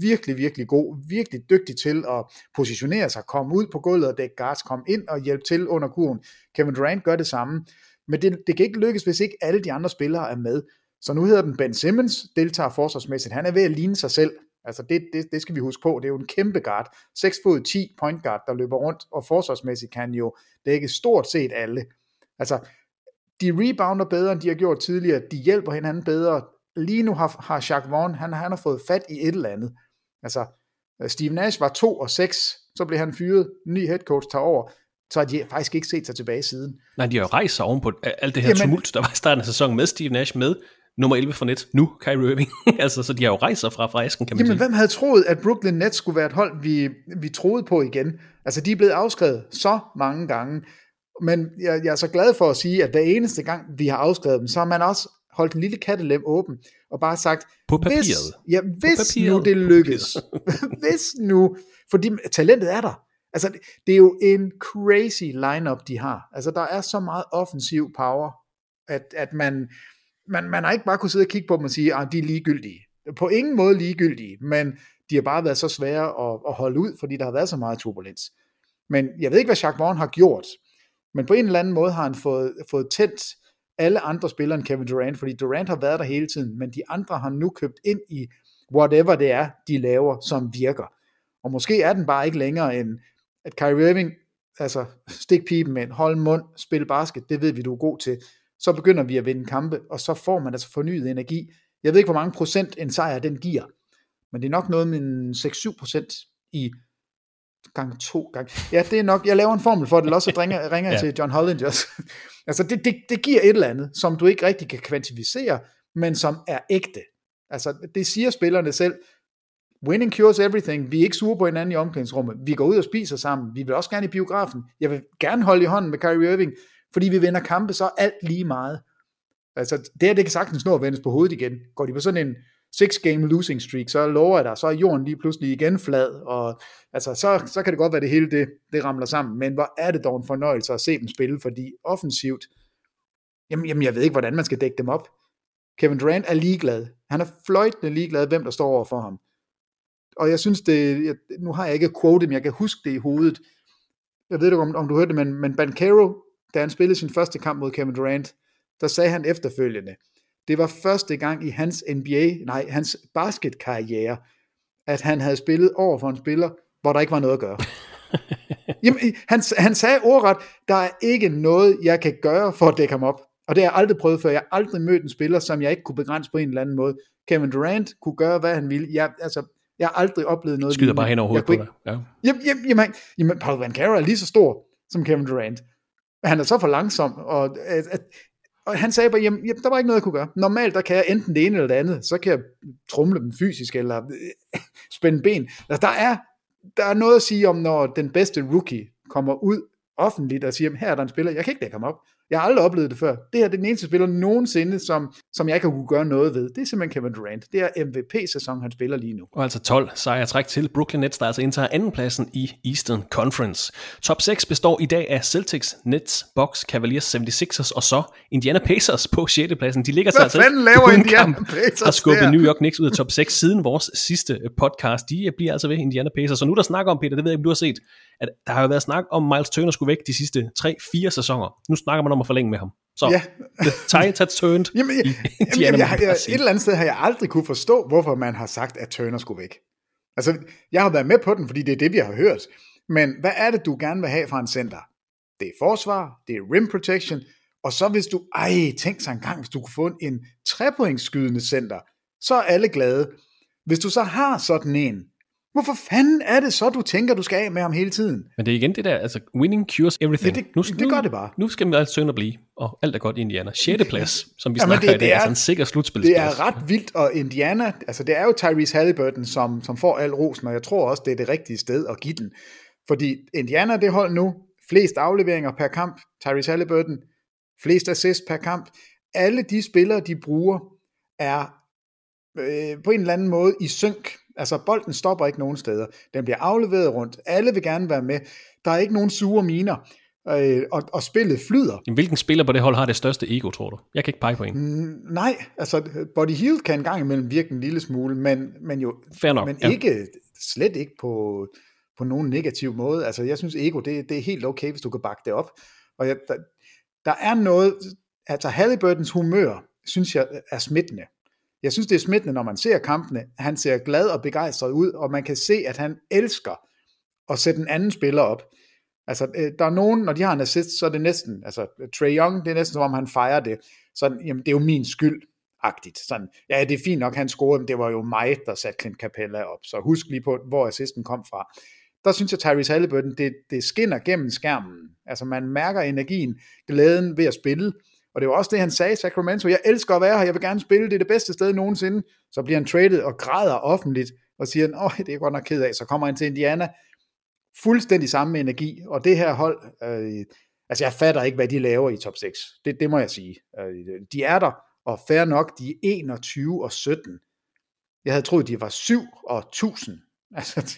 virkelig, virkelig god, virkelig dygtig til at positionere sig, komme ud på gulvet og dække guards, komme ind og hjælpe til under kurven. Kevin Durant gør det samme, men det, det kan ikke lykkes, hvis ikke alle de andre spillere er med. Så nu hedder den Ben Simmons, deltager forsvarsmæssigt. Han er ved at ligne sig selv. Altså det, det, det skal vi huske på. Det er jo en kæmpe guard. seks fod ti point guard, der løber rundt, og forsvarsmæssigt kan jo dække stort set alle. Altså, de rebounder bedre, end de har gjort tidligere. De hjælper hinanden bedre. Lige nu har, har Jacques Vaughn, han, han har fået fat i et eller andet. Altså, Steve Nash var to og seks, så blev han fyret. Ny head coach tager over. Så har de faktisk ikke set sig tilbage siden. Nej, de har jo rejst sig ovenpå alt det her Jamen, tumult, der var i starten af sæsonen med Steve Nash med. Nummer elleve for Nets, nu Kyrie Irving. altså, så de har jo rejser fra, fra æsken, kan man Jamen, sige. Hvem havde troet, at Brooklyn Nets skulle være et hold, vi, vi troede på igen? Altså, de er blevet afskrevet så mange gange. Men jeg, jeg er så glad for at sige, at hver eneste gang, vi har afskrevet dem, så har man også holdt en lille kattelem åben, og bare sagt, på papiret. Hvis, ja, hvis på papiret. Nu det lykkes. hvis nu, fordi talentet er der. Altså, det, det er jo en crazy lineup, de har. Altså, der er så meget offensiv power, at, at man... Man, man har ikke bare kunne sidde og kigge på dem og sige, at de er ligegyldige. På ingen måde ligegyldige, men de har bare været så svære at, at holde ud, fordi der har været så meget turbulens. Men jeg ved ikke, hvad Jacques Vaughn har gjort, men på en eller anden måde har han fået, fået tændt alle andre spillere end Kevin Durant, fordi Durant har været der hele tiden, men de andre har nu købt ind i whatever det er, de laver, som virker. Og måske er den bare ikke længere end, at Kyrie Irving, altså stik pipen ind, hold mund, spil basket, det ved vi, du er god til. Så begynder vi at vinde kampe, og så får man altså fornyet energi. Jeg ved ikke, hvor mange procent en sejr den giver, men det er nok noget med en seks syv procent i gang to gang. Ja, det er nok, jeg laver en formel for det, også ringer, ringer ja. til John Hollingers. altså, det, det, det giver et eller andet, som du ikke rigtig kan kvantificere, men som er ægte. Altså, det siger spillerne selv. Winning cures everything. Vi er ikke sure på hinanden i omklædningsrummet. Vi går ud og spiser sammen. Vi vil også gerne i biografen. Jeg vil gerne holde i hånden med Kyrie Irving, fordi vi vinder kampe, så alt lige meget. Altså, det her, det kan sagtens nå at vendes på hovedet igen. Går de på sådan en six-game losing streak, så lover jeg dig, så er jorden lige pludselig igen flad, og altså, så, så kan det godt være, det hele det, det ramler sammen. Men hvor er det dog en fornøjelse at se dem spille, fordi offensivt, jamen, jamen jeg ved ikke, hvordan man skal dække dem op. Kevin Durant er ligeglad. Han er fløjtende ligeglad, hvem der står over for ham. Og jeg synes det, jeg, nu har jeg ikke quotet, men jeg kan huske det i hovedet. Jeg ved ikke, om, om du hørte det, men, men Banchero, da han spillede sin første kamp mod Kevin Durant, der sagde han efterfølgende, det var første gang i hans N B A, nej, hans basketkarriere, at han havde spillet over for en spiller, hvor der ikke var noget at gøre. Jamen, han, han sagde ordret, der er ikke noget, jeg kan gøre for at dække ham op. Og det har jeg aldrig prøvet før. Jeg har aldrig mødt en spiller, som jeg ikke kunne begrænse på en eller anden måde. Kevin Durant kunne gøre, hvad han ville. Jeg, altså, jeg har aldrig oplevet noget. Skyder bare hen over hovedet på dig. Ja. Jamen, jamen, jamen, jamen Paul Banchero er lige så stor som Kevin Durant. Han er så for langsom, og, at, at, og han sagde bare, jamen, der var ikke noget, jeg kunne gøre. Normalt, der kan jeg enten det ene eller det andet, så kan jeg trumle dem fysisk, eller øh, spænde ben. Altså, der, er, der er noget at sige om, når den bedste rookie kommer ud offentligt og siger, her er der en spiller, jeg kan ikke dække ham op. Jeg har aldrig oplevet det før. Det her det er den eneste spiller nogensinde, som, som jeg kan kunne gøre noget ved. Det er simpelthen Kevin Durant. Det er M V P-sæson, han spiller lige nu. Og altså tolv sejre træk til Brooklyn Nets, der altså indtager andenpladsen i Eastern Conference. Top seks består i dag af Celtics, Nets, Bucks, Cavaliers, seventy-sixers og så Indiana Pacers på sjette pladsen. De ligger sig altså laver Indiana Pacers og skubbet der? New York Knicks ud af top seks siden vores sidste podcast. De bliver altså ved Indiana Pacers. Så nu der snakker om, Peter, det ved jeg ikke, du har set, at der har jo været snak om Miles Turner skulle væk de sidste tre fire sæsoner. Nu snakker man om at forlænge med ham. Så, ja. The tide has turned. Jamen, jeg, jamen, jamen, jeg, jeg, jeg, et eller andet sted har jeg aldrig kunne forstå, hvorfor man har sagt, at Turner skulle væk. Altså, jeg har været med på den, fordi det er det, vi har hørt. Men hvad er det, du gerne vil have fra en center? Det er forsvar, det er rim protection, og så hvis du, ej, tænk sig engang, hvis du kunne få en trepointsskydende center, så er alle glade. Hvis du så har sådan en, Hvorfor fanden er det så, du tænker, du skal af med ham hele tiden? Men det er igen det der, altså winning cures everything. Ja, det, nu, det gør det bare. Nu skal vi altså sønder blive, og alt er godt i Indiana. sjette plads, som vi ja, snakker det, i dag, det er altså en sikker slutspilsplads. Det er ret vildt, og Indiana, altså det er jo Tyrese Haliburton, som, som får al rosen, og jeg tror også, det er det rigtige sted at give den. Fordi Indiana, det hold nu, flest afleveringer per kamp, Tyrese Haliburton, flest assist per kamp. Alle de spillere, de bruger, er øh, på en eller anden måde i synk. Altså bolden stopper ikke nogen steder. Den bliver afleveret rundt. Alle vil gerne være med. Der er ikke nogen sure miner. Øh, og, og spillet flyder. Jamen, hvilken spiller på det hold har det største ego, tror du? Jeg kan ikke pege på en. Mm, nej, altså Buddy Hield kan en gang imellem virke en lille smule, men, men jo fair nok, men ja. ikke, slet ikke på, på nogen negativ måde. Altså jeg synes ego, det, det er helt okay, hvis du kan bakke det op. Og jeg, der, der er noget, altså Halliburtons humør, synes jeg er smittende. Jeg synes, det er smittende, når man ser kampene. Han ser glad og begejstret ud, og man kan se, at han elsker at sætte en anden spiller op. Altså, der er nogen, når de har en assist, så er det næsten, altså Trae Young, det er næsten som om han fejrer det. Sådan, jamen, det er jo min skyld-agtigt. Sådan, ja, det er fint nok, han scorede, men det var jo mig, der satte Clint Capella op. Så husk lige på, hvor assisten kom fra. Der synes jeg, Tyrese Haliburton, det, det skinner gennem skærmen. Altså, man mærker energien, glæden ved at spille. Og det var også det, han sagde i Sacramento. Jeg elsker at være her, jeg vil gerne spille, det er det bedste sted nogensinde. Så bliver han traded og græder offentligt og siger, åh, det er godt nok ked af. Så kommer han til Indiana, fuldstændig samme energi. Og det her hold, øh, altså jeg fatter ikke, hvad de laver i top seks. Det, det må jeg sige. Øh, de er der, og fair nok, de er enogtyve og sytten. Jeg havde troet, de var syv og tusind. Altså,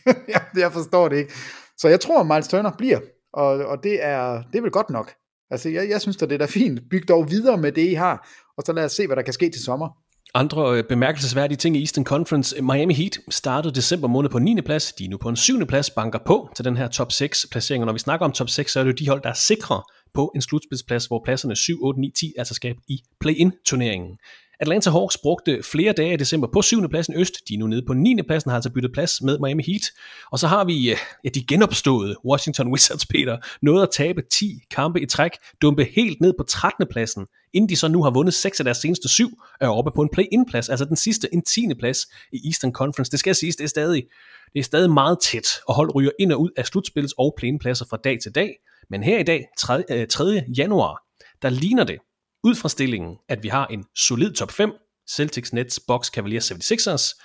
jeg forstår det ikke. Så jeg tror, Miles Turner bliver, og, og det, er, det er vel godt nok. Altså, jeg, jeg synes da, det er da fint. Byg dog videre med det, I har, og så lad os se, hvad der kan ske til sommer. Andre bemærkelsesværdige ting i Eastern Conference. Miami Heat startede december måned på niende plads. De er nu på en syvende plads, banker på til den her top seks placering. Og når vi snakker om top seks, så er det jo de hold, der er sikre på en slutspilsplads, hvor pladserne syv, otte, ni, ti altså skab i play-in-turneringen. Atlanta Hawks brugte flere dage i december på syvende pladsen øst. De er nu nede på niende pladsen, har altså byttet plads med Miami Heat. Og så har vi ja, de genopståede Washington Wizards, Peter, nåede at tabe ti kampe i træk, dumpe helt ned på trettende pladsen, inden de så nu har vundet seks af deres seneste syv, er oppe på en play-in-plads, altså den sidste, en tiende plads i Eastern Conference. Det skal siges, det er stadig, det er stadig meget tæt, og hold ryger ind og ud af slutspillets og play-in-pladser fra dag til dag. Men her i dag, tredje januar, der ligner det, ud fra stillingen, at vi har en solid top fem, Celtics, Nets, Bucks, Cavaliers, seventy-sixers.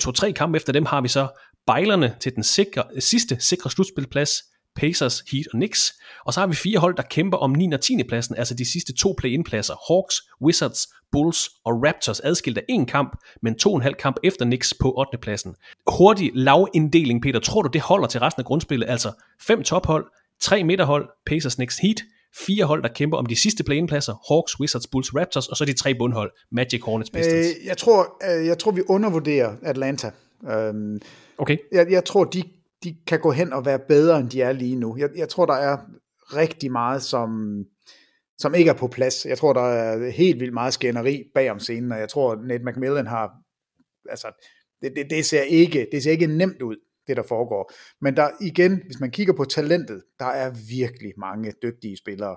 to-tre kampe efter dem har vi så bejlerne til den sikre, sidste sikre slutspilplads, Pacers, Heat og Knicks. Og så har vi fire hold, der kæmper om niende og tiende pladsen, altså de sidste to play-in-pladser, Hawks, Wizards, Bulls og Raptors, adskilt af én kamp, men to og en halv kamp efter Knicks på ottende pladsen. Hurtig lavinddeling, Peter, tror du det holder til resten af grundspillet? Altså fem tophold, tre midterhold, Pacers, Knicks, Heat. Fire hold, der kæmper om de sidste play-in-pladser, Hawks, Wizards, Bulls, Raptors, og så de tre bundhold, Magic, Hornets, Pistons. Øh, jeg, tror, øh, jeg tror, vi undervurderer Atlanta. Øhm, okay. Jeg, jeg tror, de, de kan gå hen og være bedre, end de er lige nu. Jeg, jeg tror, der er rigtig meget, som, som ikke er på plads. Jeg tror, der er helt vildt meget skænderi bagom scenen, og jeg tror, Nate McMillan har... Altså, det, det, det, ser ikke, det ser ikke nemt ud, det der foregår. Men der igen, hvis man kigger på talentet, der er virkelig mange dygtige spillere.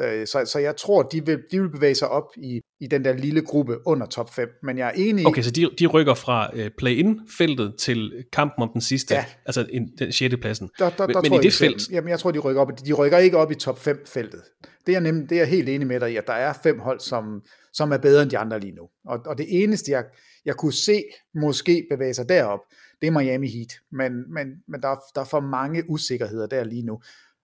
Øh, så, så jeg tror, de vil, de vil bevæge sig op i, i den der lille gruppe under top fem. Men jeg er enig. Okay, så de, de rykker fra øh, play-in-feltet til kampen om den sidste, ja. Altså en, den sjette pladsen. Der, der, der, men der men i det felt? Jamen, jeg tror, de rykker op. De rykker ikke op i top fem-feltet. Det er, nemlig, det er jeg helt enig med dig i, at der er fem hold, som, som er bedre end de andre lige nu. Og, og det eneste, jeg, jeg kunne se måske bevæge sig derop, det er Miami Heat, men, men, men der, er, der er for mange usikkerheder der lige nu.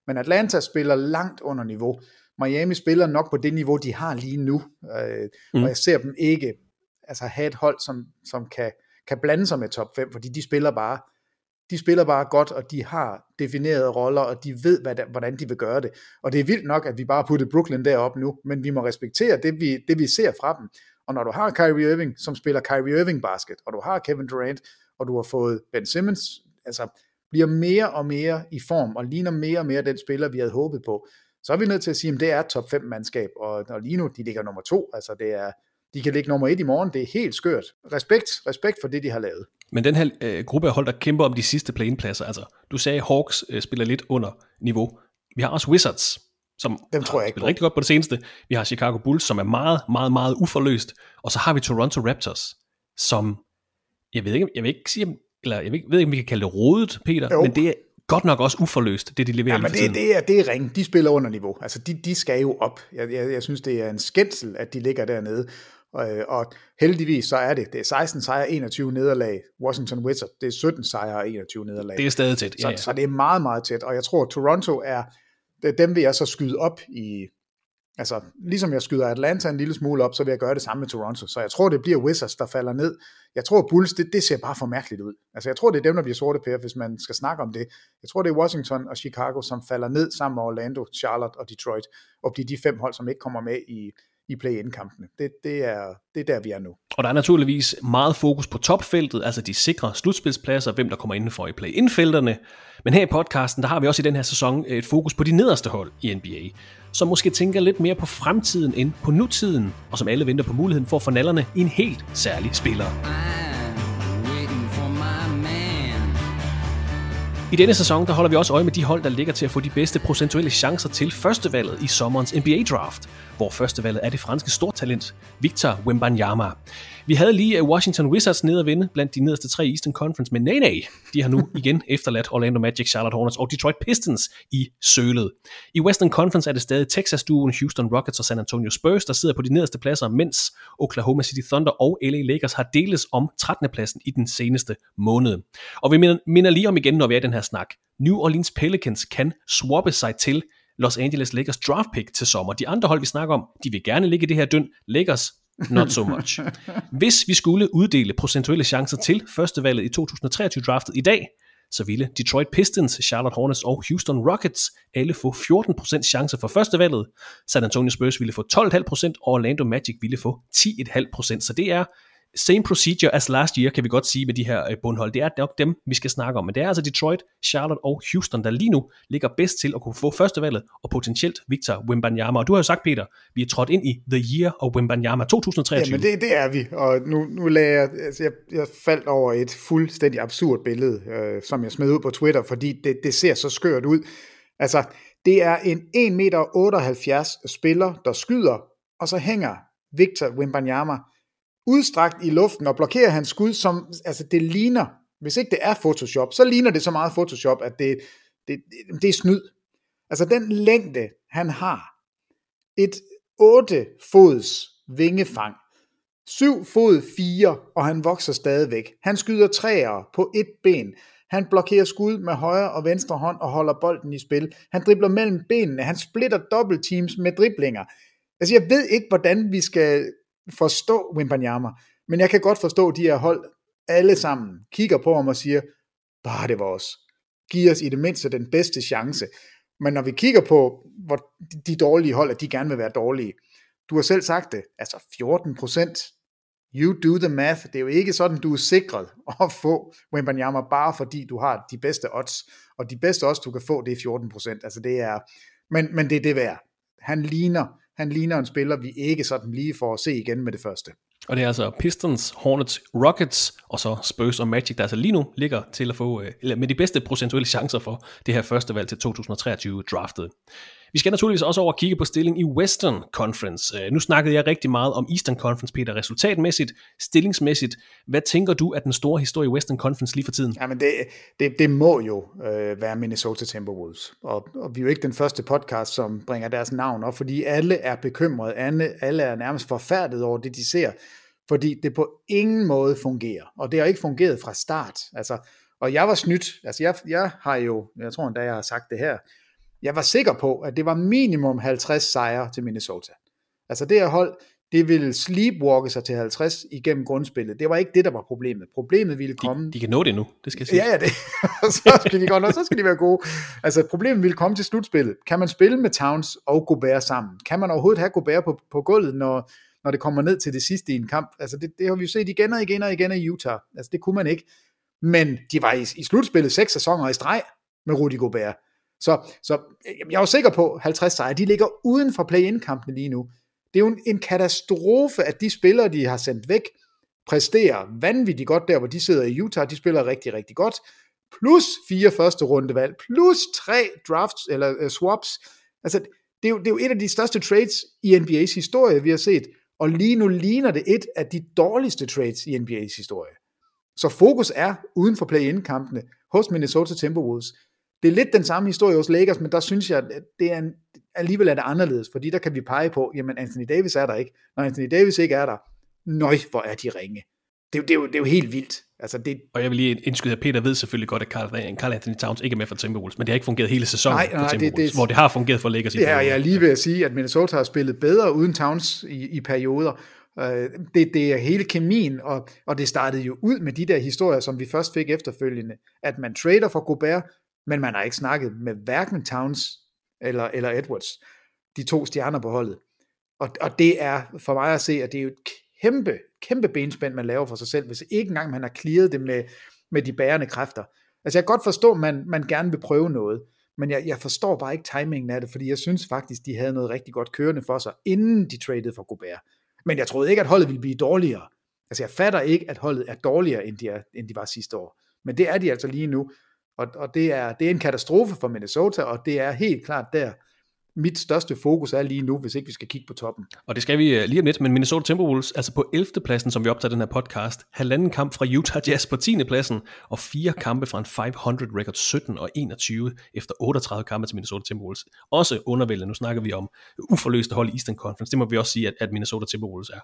Men Atlanta spiller langt under niveau. Miami spiller nok på det niveau, de har lige nu, øh, mm. og jeg ser dem ikke altså, have et hold, som, som kan, kan blande sig med top fem, fordi de spiller bare, de spiller bare godt, og de har definerede roller, og de ved, hvad der, hvordan de vil gøre det. Og det er vildt nok, at vi bare putter Brooklyn derop nu, men vi må respektere det, vi, det, vi ser fra dem. Og når du har Kyrie Irving, som spiller Kyrie Irving basket, og du har Kevin Durant, og du har fået Ben Simmons, altså bliver mere og mere i form, og ligner mere og mere den spiller, vi havde håbet på, så er vi nødt til at sige, at det er top fem-mandskab, og, og lige nu, de ligger nummer to, altså det er, de kan ligge nummer et i morgen, det er helt skørt. Respekt, respekt for det, de har lavet. Men den her øh, gruppe af hold, der kæmper om de sidste play-in-pladser, altså du sagde, Hawks øh, spiller lidt under niveau. Vi har også Wizards, som dem tror jeg ikke spiller rigtig godt på det seneste. Vi har Chicago Bulls, som er meget, meget, meget uforløst, og så har vi Toronto Raptors, som... Jeg, ved ikke, jeg vil ikke sige, eller jeg ved ikke, om vi kan kalde det rodet, Peter, jo. Men det er godt nok også uforløst, det de leverer. Ja, men det, det, er, det er ringe. De spiller under niveau. Altså, de, de skal jo op. Jeg, jeg, jeg synes, det er en skændsel, at de ligger dernede. Og, og heldigvis, så er det. Det er seksten sejre, enogtyve nederlag. Washington Wizards, det er sytten sejre, enogtyve nederlag. Det er stadig tæt. Ja, ja. Så, så det er meget, meget tæt. Og jeg tror, Toronto er, dem vil jeg så skyde op i, altså ligesom jeg skyder Atlanta en lille smule op, så vil jeg gøre det samme med Toronto. Så jeg tror, det bliver Wizards, der falder ned. Jeg tror, Bulls, det, det ser bare for mærkeligt ud. Altså jeg tror, det er dem, der bliver sorte pære, hvis man skal snakke om det. Jeg tror, det er Washington og Chicago, som falder ned sammen med Orlando, Charlotte og Detroit, og de de fem hold, som ikke kommer med i i play-in-kampene. Det, det, er, det er der, vi er nu. Og der er naturligvis meget fokus på topfeltet, altså de sikre slutspilspladser, hvem der kommer indenfor i play-in-felterne. Men her i podcasten, der har vi også i den her sæson et fokus på de nederste hold i N B A, som måske tænker lidt mere på fremtiden end på nutiden, og som alle venter på muligheden for at få nallerne i en helt særlig spiller. I denne sæson, der holder vi også øje med de hold, der ligger til at få de bedste procentuelle chancer til førstevalget i sommerens N B A-draft, hvor førstevalget er det franske stortalent Victor Wembanyama. Vi havde lige Washington Wizards ned at vinde blandt de nederste tre i Eastern Conference, men nej, nej, de har nu igen efterladt Orlando Magic, Charlotte Hornets og Detroit Pistons i sølet. I Western Conference er det stadig Texas-duoen Houston Rockets og San Antonio Spurs, der sidder på de nederste pladser, mens Oklahoma City Thunder og L A Lakers har deles om trettende pladsen i den seneste måned. Og vi minder lige om igen, når vi er i den her snak. New Orleans Pelicans kan swappe sig til Los Angeles Lakers draft pick til sommer. De andre hold, vi snakker om, de vil gerne ligge i det her døn. Lakers, not so much. Hvis vi skulle uddele procentuelle chancer til førstevalget i to tusind treogtyve-draftet i dag, så ville Detroit Pistons, Charlotte Hornets og Houston Rockets alle få fjorten procent chancer for førstevalget. San Antonio Spurs ville få tolv komma fem procent, og Orlando Magic ville få ti komma fem procent. Så det er same procedure as last year, kan vi godt sige med de her bundhold. Det er nok dem, vi skal snakke om. Men det er altså Detroit, Charlotte og Houston, der lige nu ligger bedst til at kunne få førstevalget og potentielt Victor Wembanyama. Og du har jo sagt, Peter, vi er trådt ind i The Year of Wembanyama to tusind treogtyve. Jamen det, det er vi, og nu, nu lagde jeg, altså jeg, jeg faldt over et fuldstændig absurd billede, øh, som jeg smed ud på Twitter, fordi det, det ser så skørt ud. Altså, det er en en komma otteoghalvfjerds meter spiller, der skyder, og så hænger Victor Wembanyama udstrakt i luften og blokerer hans skud, som, altså det ligner, hvis ikke det er Photoshop, så ligner det så meget Photoshop, at det, det, det er snyd. Altså den længde, han har, et otte fods vingefang, syv fod fire, og han vokser stadigvæk. Han skyder træer på et ben. Han blokerer skud med højre og venstre hånd og holder bolden i spil. Han dribler mellem benene. Han splitter dobbeltteams med driblinger. Altså jeg ved ikke, hvordan vi skal forstå Wembanyama, men jeg kan godt forstå, de her hold alle sammen kigger på ham og siger, bare det var os. Giv os i det mindste den bedste chance. Men når vi kigger på, hvor de dårlige hold, at de gerne vil være dårlige. Du har selv sagt det, altså fjorten procent. You do the math. Det er jo ikke sådan, du er sikret at få Wembanyama, bare fordi du har de bedste odds. Og de bedste odds, du kan få, det er fjorten procent. Altså det er, men, men det er det værd. Han ligner Han ligner en spiller, vi ikke sådan lige får at se igen med det første. Og det er altså Pistons, Hornets, Rockets og så Spurs og Magic, der altså lige nu ligger til at få, eller med de bedste procentuelle chancer for det her første valg til to tusind treogtyve-draftet. Vi skal naturligvis også over at kigge på stilling i Western Conference. Nu snakkede jeg rigtig meget om Eastern Conference, Peter, resultatmæssigt, stillingsmæssigt. Hvad tænker du at den store historie i Western Conference lige for tiden? Jamen det, det, det må jo øh, være Minnesota Timberwolves. Og, og vi er jo ikke den første podcast, som bringer deres navn op, fordi alle er bekymrede. Alle, alle er nærmest forfærdet over det, de ser, fordi det på ingen måde fungerer. Og det har ikke fungeret fra start. Altså, og jeg var snydt. Altså, jeg, jeg har jo, jeg tror endda, jeg har sagt det her, jeg var sikker på, at det var minimum halvtreds sejre til Minnesota. Altså det her hold, det ville sleepwalke sig til halvtreds igennem grundspillet. Det var ikke det, der var problemet. Problemet ville komme... De, de kan nå det nu, det skal jeg sige. Ja, ja, det. Så skal de godt nå, så skal de være gode. Altså problemet ville komme til slutspillet. Kan man spille med Towns og Gobert sammen? Kan man overhovedet have Gobert på, på gulvet, når, når det kommer ned til det sidste i en kamp? Altså det, det har vi jo set igen og igen og igen i Utah. Altså det kunne man ikke. Men de var i, i slutspillet seks sæsoner i streg med Rudy Gobert. Så, så jeg er jo sikker på, halvtreds sejre, de ligger uden for play-in-kampene lige nu. Det er jo en, en katastrofe, at de spillere, de har sendt væk, præsterer vanvittigt godt der, hvor de sidder i Utah. De spiller rigtig, rigtig godt. Plus fire første rundevalg, plus tre drafts, eller uh, swaps. Altså, det er, jo, det er jo et af de største trades i N B A's historie, vi har set. Og lige nu ligner det et af de dårligste trades i N B A's historie. Så fokus er uden for play-in-kampene hos Minnesota Timberwolves. Det er lidt den samme historie hos Lakers, men der synes jeg, at det er en, alligevel er det anderledes, fordi der kan vi pege på, jamen Anthony Davis er der ikke. Når Anthony Davis ikke er der, nøj, hvor er de ringe. Det, det, det, er, jo, det er jo helt vildt. Altså, det... Og jeg vil lige indskyde, at Peter ved selvfølgelig godt, at Karl Anthony Towns ikke er med for Timberwolves, men det har ikke fungeret hele sæsonen nej, nej, for Timberwolves, det, det... hvor det har fungeret for Lakers. Det er jeg lige ved at sige, at Minnesota har spillet bedre uden Towns i, i perioder. Det, det er hele kemien, og, og det startede jo ud med de der historier, som vi først fik efterfølgende, at man trader for Gobert, men man har ikke snakket med hverken Towns eller, eller Edwards, de to stjerner på holdet. Og, og det er for mig at se, at det er jo et kæmpe, kæmpe benspænd, man laver for sig selv, hvis ikke engang man har clearet det med, med de bærende kræfter. Altså jeg kan godt forstå, at man, man gerne vil prøve noget, men jeg, jeg forstår bare ikke timingen af det, fordi jeg synes faktisk, de havde noget rigtig godt kørende for sig, inden de tradede for Gobert. Men jeg troede ikke, at holdet ville blive dårligere. Altså jeg fatter ikke, at holdet er dårligere, end de, er, end de var sidste år. Men det er de altså lige nu. Og, og det, er, det er en katastrofe for Minnesota, og det er helt klart der. Mit største fokus er lige nu, hvis ikke vi skal kigge på toppen. Og det skal vi lige om lidt, men Minnesota Timberwolves, altså på ellevte pladsen, som vi optager den her podcast, halvanden kamp fra Utah Jazz på tiende pladsen, og fire kampe fra en fem hundrede record sytten og enogtyve efter otteogtredive kampe til Minnesota Timberwolves. Også undervældende, nu snakker vi om uforløste hold i Eastern Conference, det må vi også sige, at, at Minnesota Timberwolves er.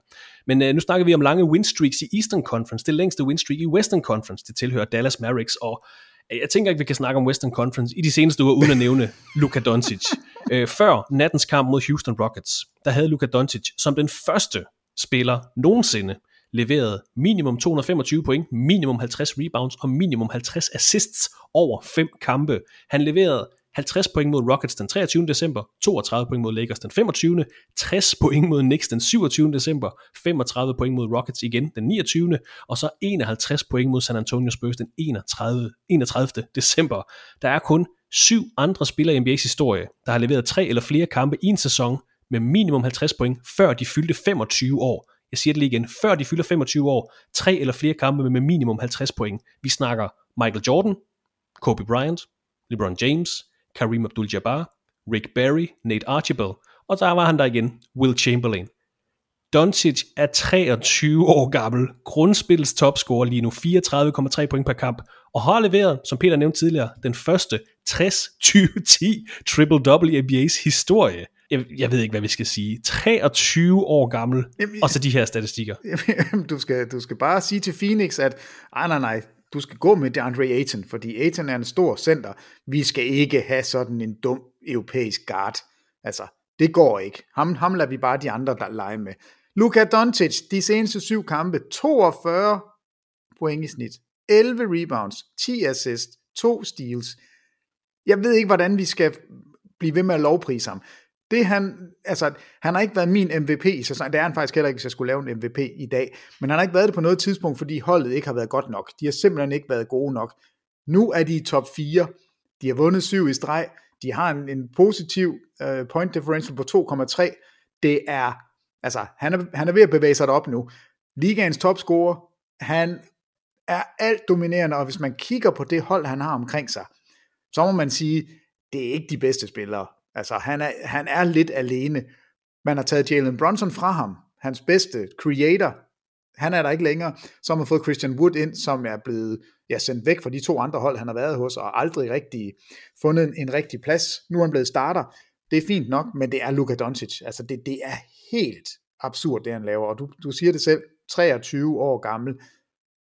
Men øh, nu snakker vi om lange winstreaks i Eastern Conference, det længste winstreak i Western Conference, det tilhører Dallas Mavericks, og jeg tænker ikke, vi kan snakke om Western Conference i de seneste uger, uden at nævne Luka Doncic. Æ, før nattens kamp mod Houston Rockets, der havde Luka Doncic som den første spiller nogensinde leveret minimum to hundrede femogtyve point, minimum halvtreds rebounds og minimum halvtreds assists over fem kampe. Han leverede halvtreds point mod Rockets den treogtyvende december, toogtredive point mod Lakers den femogtyvende, tres point mod Knicks den syvogtyvende december, femogtredive point mod Rockets igen den niogtyvende og så enoghalvtreds point mod San Antonio Spurs den enogtredivte december. Der er kun syv andre spillere i N B A's historie, der har leveret tre eller flere kampe i en sæson med minimum halvtreds point, før de fyldte femogtyve år. Jeg siger det lige igen, før de fylder femogtyve år, tre eller flere kampe med minimum halvtreds point. Vi snakker Michael Jordan, Kobe Bryant, LeBron James, Kareem Abdul-Jabbar, Rick Barry, Nate Archibald, og der var han der igen, Will Chamberlain. Doncic er treogtyve år gammel, grundspillets topscorer lige nu, fireogtredive komma tre point per kamp, og har leveret, som Peter nævnte tidligere, den første tres tyve ti triple-double i N B A's historie. Jeg, jeg ved ikke, hvad vi skal sige. treogtyve år gammel, jamen, og så de her statistikker. Jamen, du, skal, du skal bare sige til Phoenix, at ej, nej, nej, du skal gå med DeAndre Ayton, fordi Ayton er en stor center. Vi skal ikke have sådan en dum europæisk guard. Altså, det går ikke. Ham, ham lader vi bare de andre, der leger med. Luka Doncic, de seneste syv kampe, toogfyrre point i snit, elleve rebounds, ti assists, to steals. Jeg ved ikke, hvordan vi skal blive ved med at lovprise ham. Det han, altså, han har ikke været min M V P i sæsonen. Det er han faktisk heller ikke, hvis jeg skulle lave en M V P i dag. Men han har ikke været det på noget tidspunkt, fordi holdet ikke har været godt nok. De har simpelthen ikke været gode nok. Nu er de i top fire. De har vundet syv i streg. De har en, en positiv uh, point differential på to komma tre. Det er, altså, han er, han er ved at bevæge sig derop nu. Ligaens topscorer, han er alt dominerende, og hvis man kigger på det hold, han har omkring sig, så må man sige, det er ikke de bedste spillere. Altså, han er, han er lidt alene. Man har taget Jalen Brunson fra ham. Hans bedste creator. Han er der ikke længere. Så har man fået Christian Wood ind, som er blevet ja, sendt væk fra de to andre hold, han har været hos, og aldrig rigtig fundet en, en rigtig plads. Nu er han blevet starter. Det er fint nok, men det er Luka Doncic. Altså, det, det er helt absurd, det han laver. Og du, du siger det selv, treogtyve år gammel.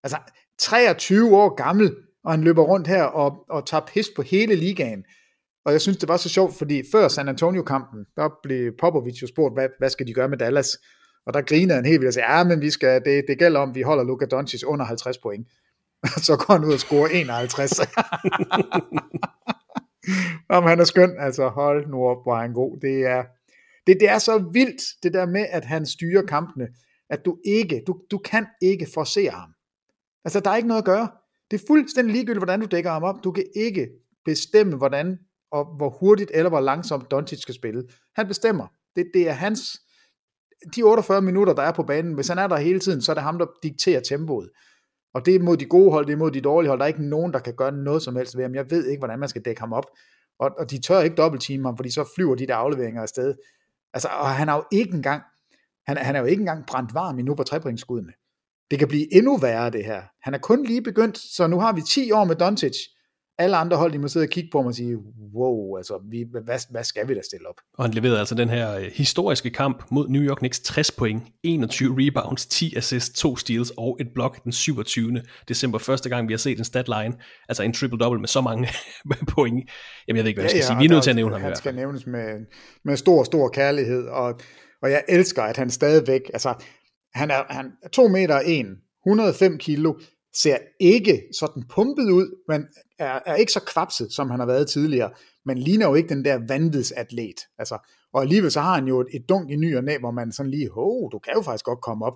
Altså, treogtyve år gammel, og han løber rundt her og, og tager pis på hele ligaen. Og jeg synes, det var så sjovt, fordi før San Antonio-kampen, der blev Popovich jo spurgt, hvad, hvad skal de gøre med Dallas? Og der griner han helt vildt og siger, ja, men vi skal, det, det gælder om, vi holder Luka Doncic under halvtreds point. Så går han ud og scorer enoghalvtreds. Jamen, han er skøn, altså hold nu op, hvor han god. Det er, det, det er så vildt, det der med, at han styrer kampene, at du ikke, du, du kan ikke forcere ham. Altså, der er ikke noget at gøre. Det er fuldstændig ligegyldigt, hvordan du dækker ham op. Du kan ikke bestemme, hvordan og hvor hurtigt eller hvor langsomt Doncic skal spille. Han bestemmer. Det, det er hans, de otteogfyrre minutter, der er på banen, hvis han er der hele tiden, så er det ham, der dikterer tempoet. Og det er mod de gode hold, det er mod de dårlige hold. Der er ikke nogen, der kan gøre noget som helst ved ham. Jeg ved ikke, hvordan man skal dække ham op. Og, og de tør ikke dobbeltteame ham, fordi så flyver de der afleveringer afsted. Altså, og han er jo ikke engang, han, han er jo ikke engang brændt varm endnu på trepointsskuddene. Det kan blive endnu værre, det her. Han er kun lige begyndt, så nu har vi ti år med Doncic. Alle andre hold, de må sidde og kigge på mig og sige, wow, altså, vi, hvad, hvad skal vi da stille op? Og han leverede altså den her historiske kamp mod New York Knicks, tres point, enogtyve rebounds, ti assists, to steals og et block den syvogtyvende december. Første gang, vi har set en statline, altså en triple-double med så mange point. Jamen, jeg ved ikke, hvad jeg skal ja, ja, sige. Vi er nødt til at nævne ham. Han skal nævnes med, med stor, stor kærlighed, og, og jeg elsker, at han stadigvæk, altså, han er, han er to meter en, et hundrede og fem kilo, ser ikke sådan pumpet ud, men er, er ikke så kvapset, som han har været tidligere, men ligner jo ikke den der vanvidsatlet. Altså, og alligevel så har han jo et, et dunk i ny og næ, hvor man sådan lige, oh, du kan jo faktisk godt komme op.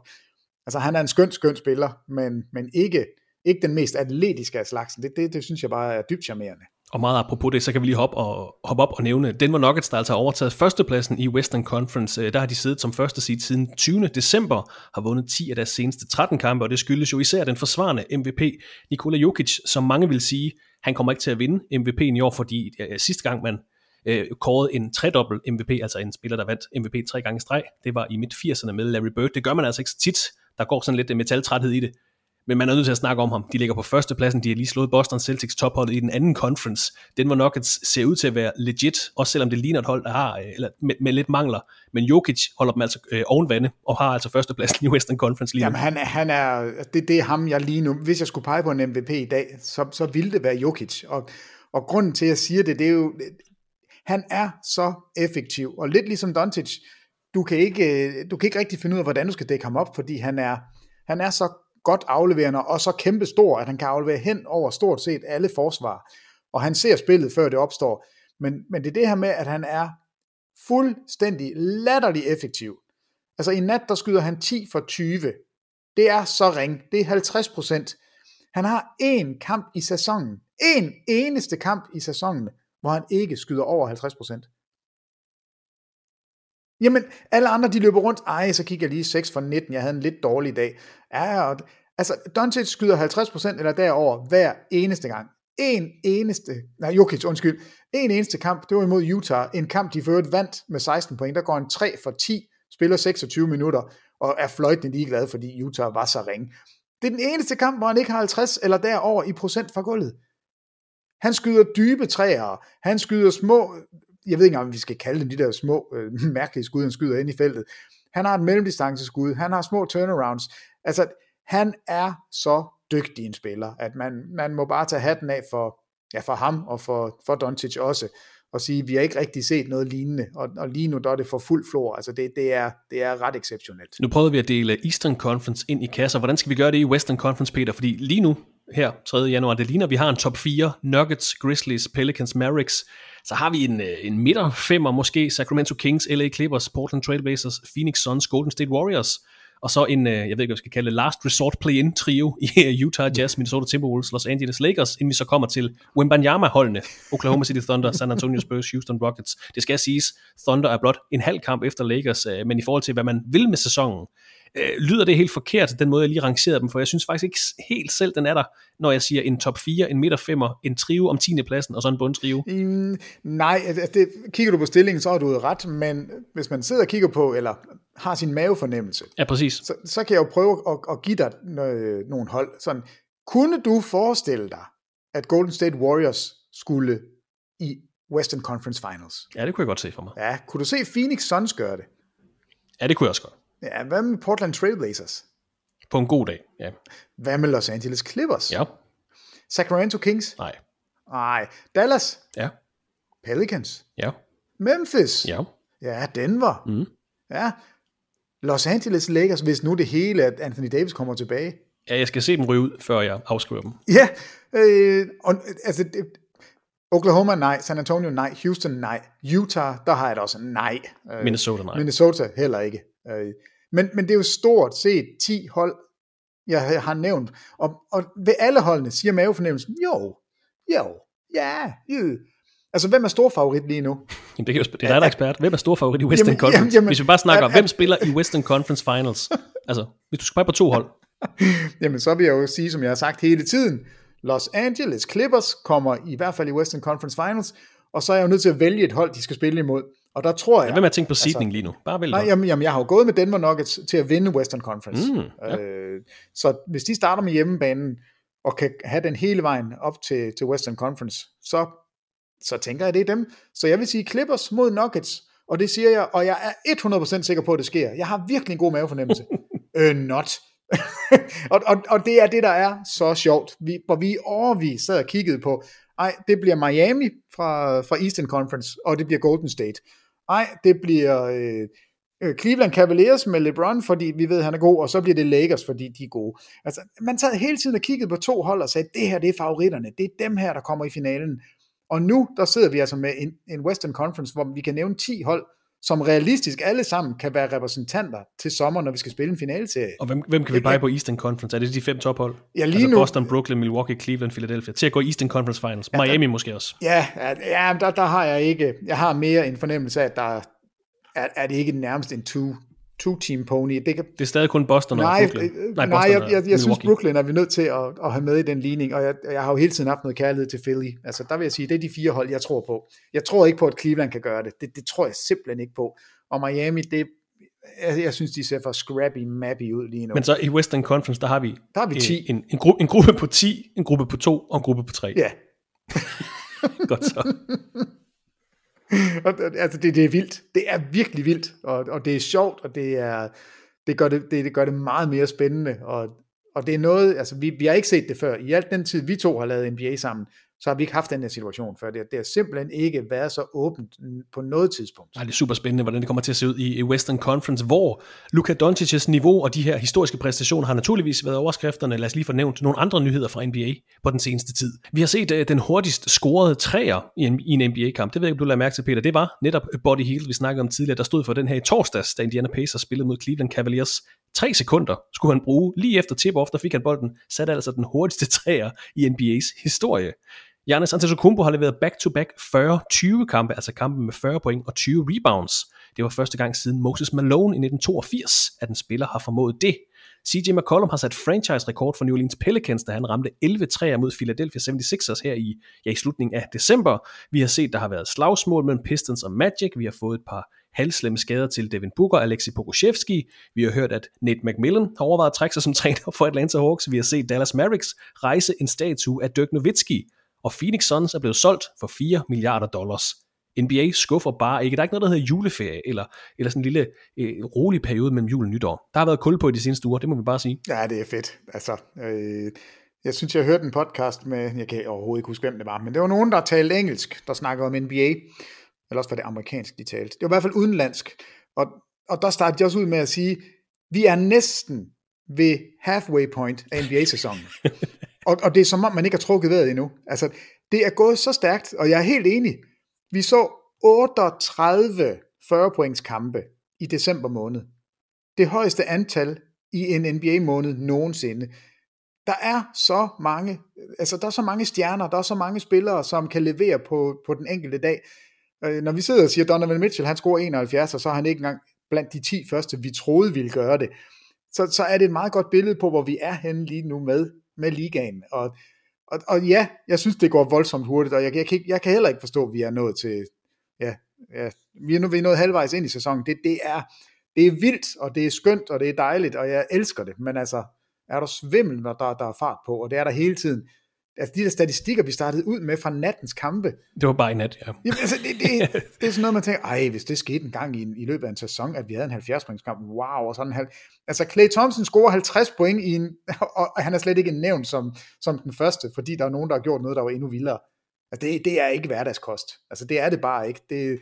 Altså han er en skøn, skøn spiller, men, men ikke, ikke den mest atletiske af slagsen. Det, det, det synes jeg bare er dybt charmerende. Og meget apropos det, så kan vi lige hoppe, og, hoppe op og nævne Denver Nuggets, der altså har overtaget førstepladsen i Western Conference. Der har de siddet som første seed siden tyvende december, har vundet ti af deres seneste tretten kampe, og det skyldes jo især den forsvarende M V P, Nikola Jokic, som mange vil sige, han kommer ikke til at vinde M V P'en i år, fordi øh, sidste gang man øh, kårede en tredobbelt M V P, altså en spiller, der vandt M V P tre gange streg, det var i midt firserne med Larry Bird. Det gør man altså ikke så tit, der går sådan lidt metaltræthed i det. Men man er nødt til at snakke om ham. De ligger på førstepladsen. De har lige slået Boston Celtics topholdet i den anden conference. Denver Nuggets ser ud til at være legit, også selvom det ligner et hold, der har eller med, med lidt mangler. Men Jokic holder dem altså øh, ovenvande og har altså førstepladsen i Western Conference lige nu. Jamen han, han er, det, det er ham, jeg lige nu. Hvis jeg skulle pege på en M V P i dag, så, så ville det være Jokic. Og, og grunden til, at jeg siger det, det er jo, han er så effektiv. Og lidt ligesom Doncic, du kan ikke, du kan ikke rigtig finde ud af, hvordan du skal dække ham op, fordi han er, han er så godt afleverende, og så kæmpe stor, at han kan aflevere hen over stort set alle forsvar. Og han ser spillet, før det opstår. Men, men det er det her med, at han er fuldstændig latterlig effektiv. Altså i nat, der skyder han ti for tyve. Det er så ring. Det er halvtreds procent. Han har én kamp i sæsonen. En eneste kamp i sæsonen, hvor han ikke skyder over halvtreds procent. Jamen, alle andre, de løber rundt. Ej, så kigger jeg lige seks for nitten. Jeg havde en lidt dårlig dag. Ja, altså, Doncic skyder halvtreds procent eller derover hver eneste gang. En eneste, nej, Jokic, undskyld. En eneste kamp, det var imod Utah. En kamp, de førte vandt med seksten point. Der går en tre for ti, spiller seksogtyve minutter, og er fløjtende ligeglad, fordi Utah var så ringe. Det er den eneste kamp, hvor han ikke har halvtreds eller derover i procent fra gulvet. Han skyder dybe træere. Han skyder små... Jeg ved ikke, om vi skal kalde dem de der små, øh, mærkelige skud, han skyder ind i feltet. Han har et mellemdistanceskud, han har små turnarounds. Altså, han er så dygtig en spiller, at man, man må bare tage hatten af for, ja, for ham og for, for Doncic også, og sige, vi har ikke rigtig set noget lignende, og, og lige nu der er det for fuld flor. Altså, det, det, er, det er ret exceptionelt. Nu prøvede vi at dele Eastern Conference ind i kasser. Hvordan skal vi gøre det i Western Conference, Peter? Fordi lige nu, her tredje januar, det ligner, vi har en top fire, Nuggets, Grizzlies, Pelicans, Mavericks. Så har vi en, en midterfemmer måske, Sacramento Kings, L A Clippers, Portland Trailblazers, Phoenix Suns, Golden State Warriors, og så en, jeg ved ikke, hvad jeg skal kalde, last resort play-in trio i Utah Jazz, Minnesota Timberwolves, Los Angeles Lakers, inden vi så kommer til Wembanyama-holdene, Oklahoma City Thunder, San Antonio Spurs, Houston Rockets. Det skal siges, Thunder er blot en halv kamp efter Lakers, men i forhold til, hvad man vil med sæsonen, lyder det helt forkert, den måde jeg lige rangerede dem, for jeg synes faktisk ikke helt selv, den er der, når jeg siger en top fire, en midterfemmer, en trio om tiende pladsen og så en bundtrio. Mm, nej, det, kigger du på stillingen, så har du ret, men hvis man sidder og kigger på, eller har sin mavefornemmelse, ja, præcis. Så, så kan jeg jo prøve at, at give dig nogle hold. Sådan, kunne du forestille dig, at Golden State Warriors skulle i Western Conference Finals? Ja, det kunne jeg godt se for mig. Ja, kunne du se Phoenix Suns gøre det? Ja, det kunne jeg også godt. Ja, hvad med Portland Trailblazers? På en god dag, ja. Hvad med Los Angeles Clippers? Ja. Sacramento Kings? Nej. Nej. Dallas? Ja. Pelicans? Ja. Memphis? Ja. Ja, Denver? Mm. Ja. Los Angeles Lakers, hvis nu det hele, at Anthony Davis kommer tilbage. Ja, jeg skal se dem ryge ud, før jeg afskriver dem. Ja. Øh, og, altså, Oklahoma, nej. San Antonio, nej. Houston, nej. Utah, der har jeg det også, nej. Minnesota, nej. Minnesota, heller ikke. Men, men det er jo stort set ti hold, jeg har nævnt. Og, og ved alle holdene siger mavefornemmelsen, jo, jo, ja, yeah. Altså, hvem er stor favorit lige nu? Jamen, det er jo, det er der ekspert. Hvem er stor favorit i Western jamen, Conference? Jamen, jamen, hvis vi bare snakker om, hvem spiller i Western Conference Finals? Altså, hvis du skal pege på to hold. Jamen, så vil jeg jo sige, som jeg har sagt hele tiden, Los Angeles Clippers kommer i hvert fald i Western Conference Finals, og så er jeg jo nødt til at vælge et hold, de skal spille imod. Og der tror jeg... Hvem har tænkt på seedning altså, lige nu? Bare vælg. Nej, jamen, jamen, jeg har jo gået med Denver Nuggets til at vinde Western Conference. Mm, ja. øh, så hvis de starter med hjemmebanen, og kan have den hele vejen op til, til Western Conference, så, så tænker jeg, det er dem. Så jeg vil sige Clippers mod Nuggets, og det siger jeg, og jeg er hundrede procent sikker på, at det sker. Jeg har virkelig en god mavefornemmelse. øh, not. og, og, og det er det, der er så sjovt. Vi, hvor vi overvis sad og kiggede på, ej, det bliver Miami fra, fra Eastern Conference, og det bliver Golden State. Ej, det bliver øh, Cleveland Cavaliers med LeBron, fordi vi ved, at han er god, og så bliver det Lakers, fordi de er gode. Altså, man sad hele tiden og kiggede på to hold og sagde, det her, det er favoritterne, det er dem her, der kommer i finalen. Og nu, der sidder vi altså med en, en Western Conference, hvor vi kan nævne ti hold, som realistisk alle sammen kan være repræsentanter til sommer, når vi skal spille en finaleserie. Og hvem, hvem kan vi pege på Eastern Conference? Er det de fem tophold? Ja, lige altså nu, Boston, Brooklyn, Milwaukee, Cleveland, Philadelphia. Til at gå i Eastern Conference Finals. Ja, Miami der, måske også. Ja, ja der, der har jeg ikke. Jeg har mere en fornemmelse af, at der er, er det ikke nærmest en two, two-team pony. Det, kan, det er stadig kun Boston nej, og Brooklyn. Nej, nej Boston jeg, jeg, jeg Milwaukee. Synes Brooklyn er vi nødt til at, at have med i den ligning, og jeg, jeg har jo hele tiden haft noget kærlighed til Philly. Altså der vil jeg sige, det er de fire hold, jeg tror på. Jeg tror ikke på, at Cleveland kan gøre det. Det, det tror jeg simpelthen ikke på. Og Miami, det, jeg, jeg synes, de ser for scrappy-mappy ud lige nu. Men så i Western Conference, der har vi, der har vi ti. En, en, gru, en gruppe på ti, en gruppe på to og en gruppe på tre. Ja. Godt så. Altså det, det er vildt, det er virkelig vildt, og, og det er sjovt, og det, er, det, gør det, det, det gør det meget mere spændende, og, og det er noget, altså vi, vi har ikke set det før, i alt den tid vi to har lavet N B A sammen, så har vi ikke haft den her situation før, det, det har simpelthen ikke været så åbent på noget tidspunkt. Nej, det er super spændende, hvordan det kommer til at se ud i Western Conference, hvor Luka Doncic's niveau og de her historiske præstationer har naturligvis været overskrifterne, lad os lige fornævne nogle andre nyheder fra N B A på den seneste tid. Vi har set uh, den hurtigst scorede træer i en, i en N B A-kamp, det ved jeg ikke, du lader mærke til, Peter, det var netop Buddy Hield, vi snakkede om tidligere, der stod for den her i torsdags, da Indiana Pacers spillede mod Cleveland Cavaliers. Tre sekunder skulle han bruge, lige efter tip-off, der fik han bolden, satte altså den hurtigste træer i N B A's historie. Giannis Antetokounmpo har leveret back-to-back fyrre tyve kampe, altså kampe med fyrre point og tyve rebounds. Det var første gang siden Moses Malone i nitten toogfirs, at en spiller har formået det. C J McCollum har sat franchise-rekord for New Orleans Pelicans, da han ramte elleve træer mod Philadelphia seventy-sixers her i, ja, i slutningen af december. Vi har set, der har været slagsmål mellem Pistons og Magic. Vi har fået et par halslemme skader til Devin Booker og Alexi Pokusevski. Vi har hørt, at Nate McMillan har overvejet at trække sig som træner for Atlanta Hawks. Vi har set Dallas Mavericks rejse en statue af Dirk Nowitzki. Og Phoenix Suns er blevet solgt for fire milliarder dollars. N B A skuffer bare ikke. Der er ikke noget, der hedder juleferie, eller, eller sådan en lille øh, rolig periode mellem jul og nytår. Der har været kul på i de seneste uger, det må vi bare sige. Ja, det er fedt. Altså, øh, jeg synes, jeg hørte en podcast med, jeg kan overhovedet ikke huske, hvem det var, men det var nogen, der talte engelsk, der snakkede om N B A. Eller også var det amerikansk, de talte. Det var i hvert fald udenlandsk. Og, og der startede jeg også ud med at sige, vi er næsten ved halfway point af N B A-sæsonen. Og, og det er som om, man ikke har trukket vejret endnu. Altså, det er gået så stærkt, og jeg er helt enig. Vi så otteogtredive fyrre-points kampe i december måned. Det højeste antal i en N B A-måned nogensinde. Der er så mange, altså der er så mange stjerner, der er så mange spillere, som kan levere på, på den enkelte dag. Når vi sidder og siger, Donovan Mitchell, han scorer enoghalvfjerds, og så er han ikke engang blandt de ti første, vi troede ville gøre det. Så, så er det et meget godt billede på, hvor vi er henne lige nu med, med ligaen. Og, og, og ja, jeg synes, det går voldsomt hurtigt, og jeg, jeg, kan, ikke, jeg kan heller ikke forstå, at vi er nået til, ja, ja vi er nu nået halvvejs ind i sæsonen. Det, det, er, det er vildt, og det er skønt, og det er dejligt, og jeg elsker det. Men altså, er der svimmel, når der, der er fart på, og det er der hele tiden. Altså de der statistikker, vi startede ud med fra nattens kampe. Det var bare i nat, ja. Jamen, altså, det, det, det er sådan noget, man tænker, ej, hvis det skete en gang i, i løbet af en sæson, at vi havde en halvfjerds-pointskamp, wow, og sådan en halv... Altså, Clay Thompson scorer halvtreds point i en... Og han er slet ikke nævnt som, som den første, fordi der er nogen, der har gjort noget, der var endnu vildere. Altså, det, det er ikke hverdagskost. Altså, det er det bare ikke. Det...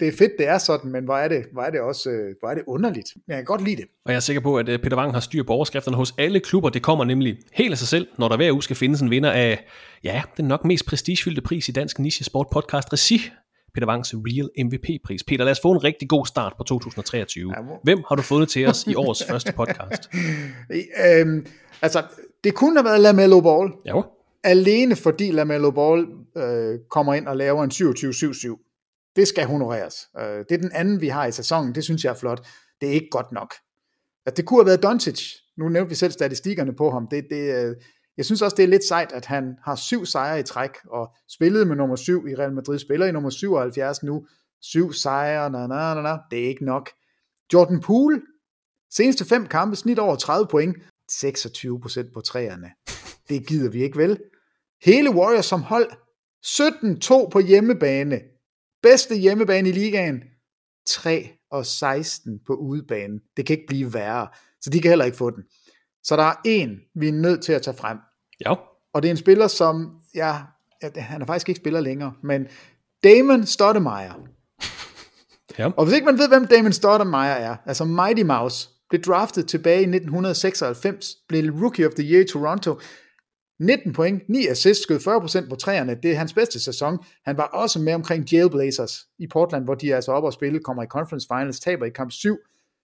Det er fedt, det er sådan, men hvor er det, hvor er det også hvor er det underligt. Jeg kan godt lide det. Og jeg er sikker på, at Peter Wang har styr på overskrifterne hos alle klubber. Det kommer nemlig helt af sig selv, når der hver uge skal findes en vinder af, ja, den nok mest prestigefyldte pris i dansk nichesport podcast regi. Peter Wangs Real M V P-pris. Peter, lad os få en rigtig god start på to tusind treogtyve. Ja, hvor... Hvem har du fundet til os i årets første podcast? øhm, altså, det kunne have været LaMelo Ball. Ja, hvor? Alene fordi LaMelo Ball øh, kommer ind og laver en syvogtyve syv syv. Det skal honoreres. Det er den anden, vi har i sæsonen. Det synes jeg er flot. Det er ikke godt nok. At det kunne have været Doncic. Nu nævnte vi selv statistikkerne på ham. Det, det, jeg synes også, det er lidt sejt, at han har syv sejre i træk, og spillede med nummer syv i Real Madrid. Spiller i nummer syvoghalvfjerds nu. Syv sejre, na, na, na, na. Det er ikke nok. Jordan Poole, seneste fem kampe, snit over tredive point, seksogtyve procent på træerne. Det gider vi ikke, vel? Hele Warriors som hold, sytten to på hjemmebane. Bedste hjemmebane i ligaen. tre og seksten på udebane. Det kan ikke blive værre, så de kan heller ikke få den. Så der er en, vi er nødt til at tage frem. Ja. Og det er en spiller, som, ja, han er faktisk ikke spiller længere, men Damon Stoudemire. Ja. Og hvis ikke man ved, hvem Damon Stoudemire er, altså Mighty Mouse, blev draftet tilbage i nitten seksoghalvfems, blev Rookie of the Year i Toronto, nitten point, ni assists, skød fyrre procent på træerne. Det er hans bedste sæson. Han var også med omkring Jailblazers i Portland, hvor de er altså op og spille, kommer i Conference Finals, taber i kamp syv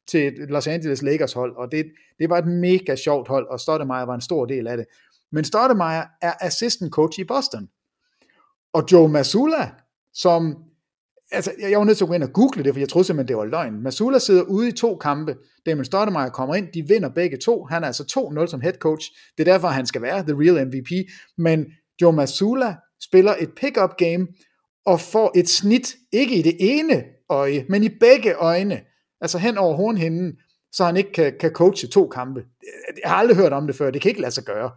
til Los Angeles Lakers hold, og det, det var et mega sjovt hold, og Stoudemire var en stor del af det. Men Stoudemire er assistant coach i Boston. Og Joe Mazzulla, som, altså jeg var nødt til at gå ind og google det, for jeg troede simpelthen, det var løgn. Mazzulla sidder ude i to kampe, Damon Stoudemire kommer ind, de vinder begge to, han er altså to nul som head coach, det er derfor, han skal være the real M V P, men Joe Mazzulla spiller et pick-up game, og får et snit, ikke i det ene øje, men i begge øjne, altså hen over hornhinden, så han ikke kan, kan coache to kampe. Jeg har aldrig hørt om det før, det kan ikke lade sig gøre.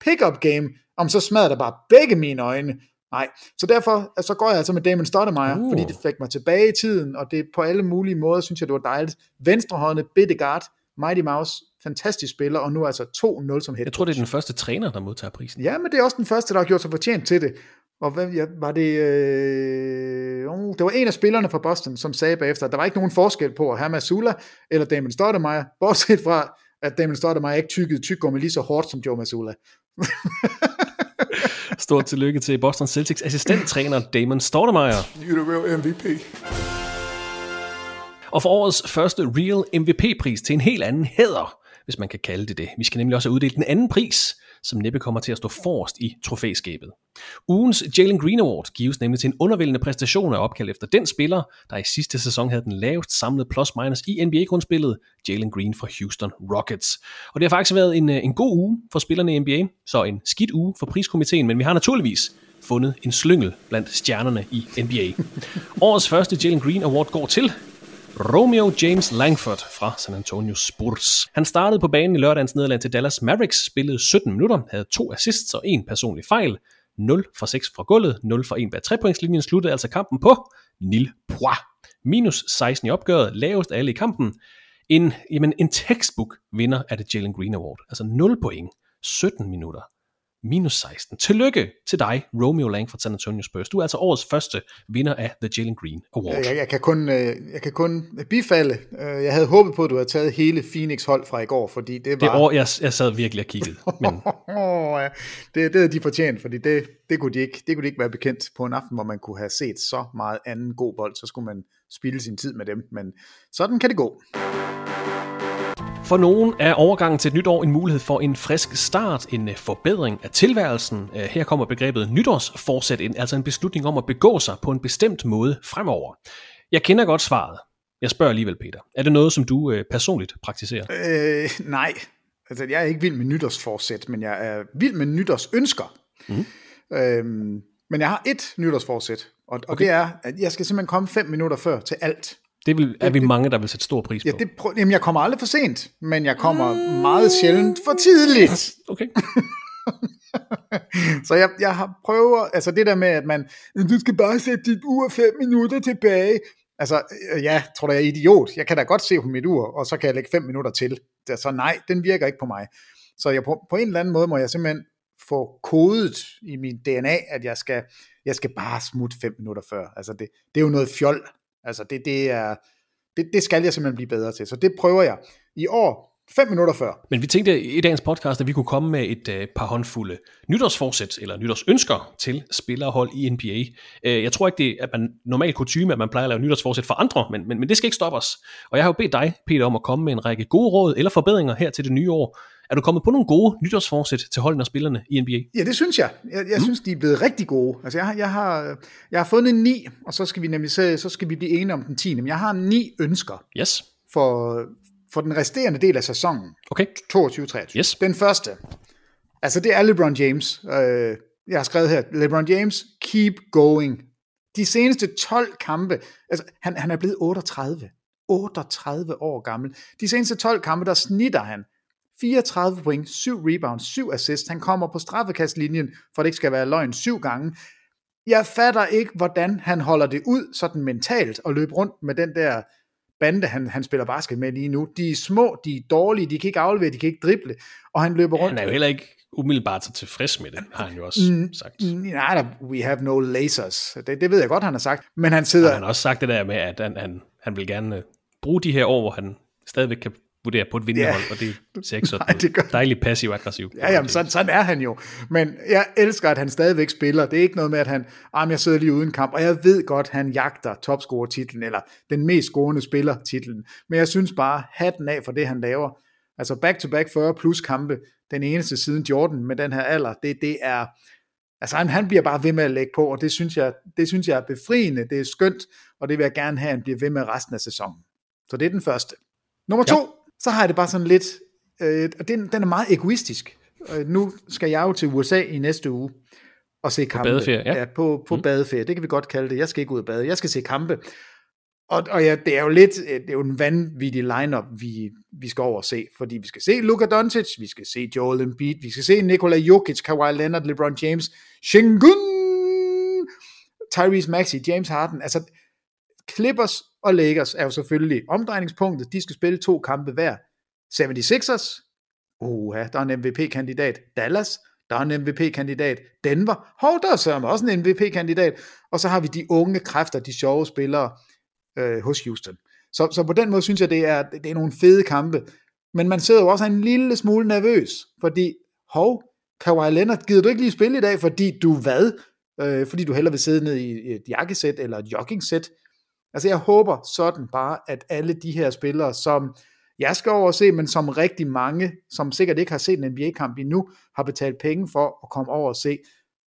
Pick-up game, om så smadrer der bare begge mine øjne. Nej, så derfor så går jeg altså med Damon Stoudemire, uh. fordi det fik mig tilbage i tiden, og det på alle mulige måder, synes jeg, det var dejligt. Venstrehåndet, bitte guard, Mighty Mouse, fantastisk spiller, og nu er altså to nul som head coach. Jeg tror, det er den første træner, der modtager prisen. Ja, men det er også den første, der har gjort sig fortjent til det. Og hvad, ja, var det... Øh, oh, det var en af spillerne fra Boston, som sagde bagefter, at der var ikke nogen forskel på at have Mazzulla eller Damon Stoudemire, bortset fra, at Damon Stoudemire ikke tykkede tyggegummi lige så hårdt som Joe Mazzulla. Stort tillykke til Boston Celtics assistenttræner Damon Stoudemire. You're the real M V P. Og for årets første real M V P-pris til en helt anden hæder, hvis man kan kalde det det. Vi skal nemlig også uddele den anden pris, som næppe kommer til at stå forrest i trofæskabet. Ugens Jalen Green Award gives nemlig til en undervældende præstation og opkald efter den spiller, der i sidste sæson havde den lavest samlede plus-minus i N B A-grundspillet, Jalen Green fra Houston Rockets. Og det har faktisk været en, en god uge for spillerne i N B A, så en skidt uge for priskomiteen, men vi har naturligvis fundet en slyngel blandt stjernerne i N B A. Årets første Jalen Green Award går til... Romeo James Langford fra San Antonio Spurs. Han startede på banen i lørdagens nederlag til Dallas Mavericks, spillede sytten minutter, havde to assists og en personlig fejl, nul for seks fra gulvet, nul for en bag trepointslinjen, sluttede altså kampen på nul point. Minus seksten i opgøret, lavest alle i kampen. En, jamen, en textbook vinder af det Jalen Green Award, altså nul point, sytten minutter. Minus seksten. Tillykke til dig, Romeo Langford fra San Antonio Spurs. Du er altså årets første vinder af The Jalen Green Award. Jeg, jeg, kan, kun, jeg kan kun bifalde. Jeg havde håbet på, at du havde taget hele Phoenix-hold fra i går, fordi det var... Det år, jeg, jeg sad virkelig og kiggede. Men... det, det havde de fortjent, fordi det, det, kunne de ikke, det kunne de ikke være bekendt på en aften, hvor man kunne have set så meget anden god bold. Så skulle man spilde sin tid med dem, men sådan kan det gå. For nogen er overgangen til et nyt år en mulighed for en frisk start, en forbedring af tilværelsen. Her kommer begrebet nytårsforsæt ind, altså en beslutning om at begå sig på en bestemt måde fremover. Jeg kender godt svaret. Jeg spørger alligevel, Peter. Er det noget, som du øh, personligt praktiserer? Øh, nej. Altså, jeg er ikke vild med nytårsforsæt, men jeg er vild med nytårsønsker. Mm. Øhm, men jeg har et nytårsforsæt, og, og okay. Det er, at jeg skal simpelthen komme fem minutter før til alt. Det vil, er vi mange, der vil sætte stor pris på. Ja, det prøv, jamen, jeg kommer aldrig for sent, men jeg kommer mm. meget sjældent for tidligt. Okay. Så jeg, jeg har prøver, altså det der med, at man, du skal bare sætte dit ur fem minutter tilbage. Altså, ja, tror du, jeg er idiot. Jeg kan da godt se på mit ur, og så kan jeg lægge fem minutter til. Så nej, den virker ikke på mig. Så jeg, på, på en eller anden måde må jeg simpelthen få kodet i min D N A, at jeg skal, jeg skal bare smutte fem minutter før. Altså, det, det er jo noget fjol. Altså, det, det, er, det, det skal jeg simpelthen blive bedre til. Så det prøver jeg i år, fem minutter før. Men vi tænkte i dagens podcast, at vi kunne komme med et øh, par håndfulde nytårsforsæt, eller nytårsønsker til spillerhold i N B A. Øh, jeg tror ikke, det er, at man normalt kutyme, at man plejer at lave nytårsforsæt for andre, men, men, men det skal ikke stoppe os. Og jeg har jo bedt dig, Peter, om at komme med en række gode råd eller forbedringer her til det nye år. Er du kommet på nogle gode nytårsforsæt til holdene og spillerne i N B A? Ja, det synes jeg. Jeg, jeg mm. synes, de er blevet rigtig gode. Altså, jeg, jeg, har, jeg har fundet ni, og så skal vi nemlig så, så skal vi blive enige om den tiende. Men jeg har ni ønsker yes. for, for den resterende del af sæsonen. Okay. toogtyve treogtyve. Yes. Den første, altså det er LeBron James. Jeg har skrevet her, LeBron James, keep going. De seneste tolv kampe, altså han, han er blevet otteogtredive. otteogtredive år gammel. De seneste tolv kampe, der snitter han fireogtredive point, syv rebounds, syv assists. Han kommer på straffekastlinjen, for det ikke skal være løgn, syv gange. Jeg fatter ikke, hvordan han holder det ud sådan mentalt og løber rundt med den der bande, han, han spiller basket med lige nu. De er små, de er dårlige, de kan ikke aflevere, de kan ikke drible, og han løber rundt. Han er jo heller ikke umiddelbart så tilfreds med det, har han jo også mm, sagt. Nej, we have no lasers. Det, det ved jeg godt, han har sagt. Men han sidder... Og han har også sagt det der med, at han, han, han vil gerne bruge de her år, hvor han stadigvæk kan vurdere på et vinderhold, yeah. Og det ser ikke sådan nej, det dejligt passiv-aggressiv. Ja, jamen, sådan, sådan er han jo. Men jeg elsker, at han stadigvæk spiller. Det er ikke noget med, at han, ah, jeg sidder lige uden kamp, og jeg ved godt, han jagter topscorer-titlen, eller den mest scorende spiller-titlen. Men jeg synes bare, hatten af for det, han laver. Altså back-to-back fyrre plus kampe, den eneste siden Jordan med den her alder, det, det er, altså han, han bliver bare ved med at lægge på, og det synes, jeg, det synes jeg er befriende, det er skønt, og det vil jeg gerne have, han bliver ved med resten af sæsonen. Så det er den første. Nummer to, ja. Så har jeg det bare sådan lidt, øh, og den, den er meget egoistisk. Øh, nu skal jeg jo til U S A i næste uge, og se kampe. På badeferie, ja. Ja, på, på mm. badeferie, det kan vi godt kalde det. Jeg skal ikke ud og bade, jeg skal se kampe. Og, og ja, det er jo lidt, det er jo en vanvittig lineup, vi, vi skal over og se, fordi vi skal se Luka Doncic, vi skal se Joel Embiid, vi skal se Nikola Jokic, Kawhi Leonard, LeBron James, Şengün, Tyrese Maxey, James Harden, altså Clippers og Lakers er jo selvfølgelig omdrejningspunktet, de skal spille to kampe hver. seventy-sixers, oha, der er en M V P-kandidat, Dallas, der er en M V P-kandidat, Denver, hov, der er så også en M V P-kandidat, og så har vi de unge kræfter, de sjove spillere, hos Houston. Så, så på den måde synes jeg, det er, det er nogle fede kampe. Men man sidder jo også en lille smule nervøs, fordi, hov, Kawhi Leonard, gider du ikke lige spille i dag, fordi du hvad? Øh, fordi du hellere vil sidde ned i et jakkesæt eller et joggingsæt. Altså jeg håber sådan bare, at alle de her spillere, som jeg skal over og se, men som rigtig mange, som sikkert ikke har set en N B A-kamp endnu, har betalt penge for at komme over og se,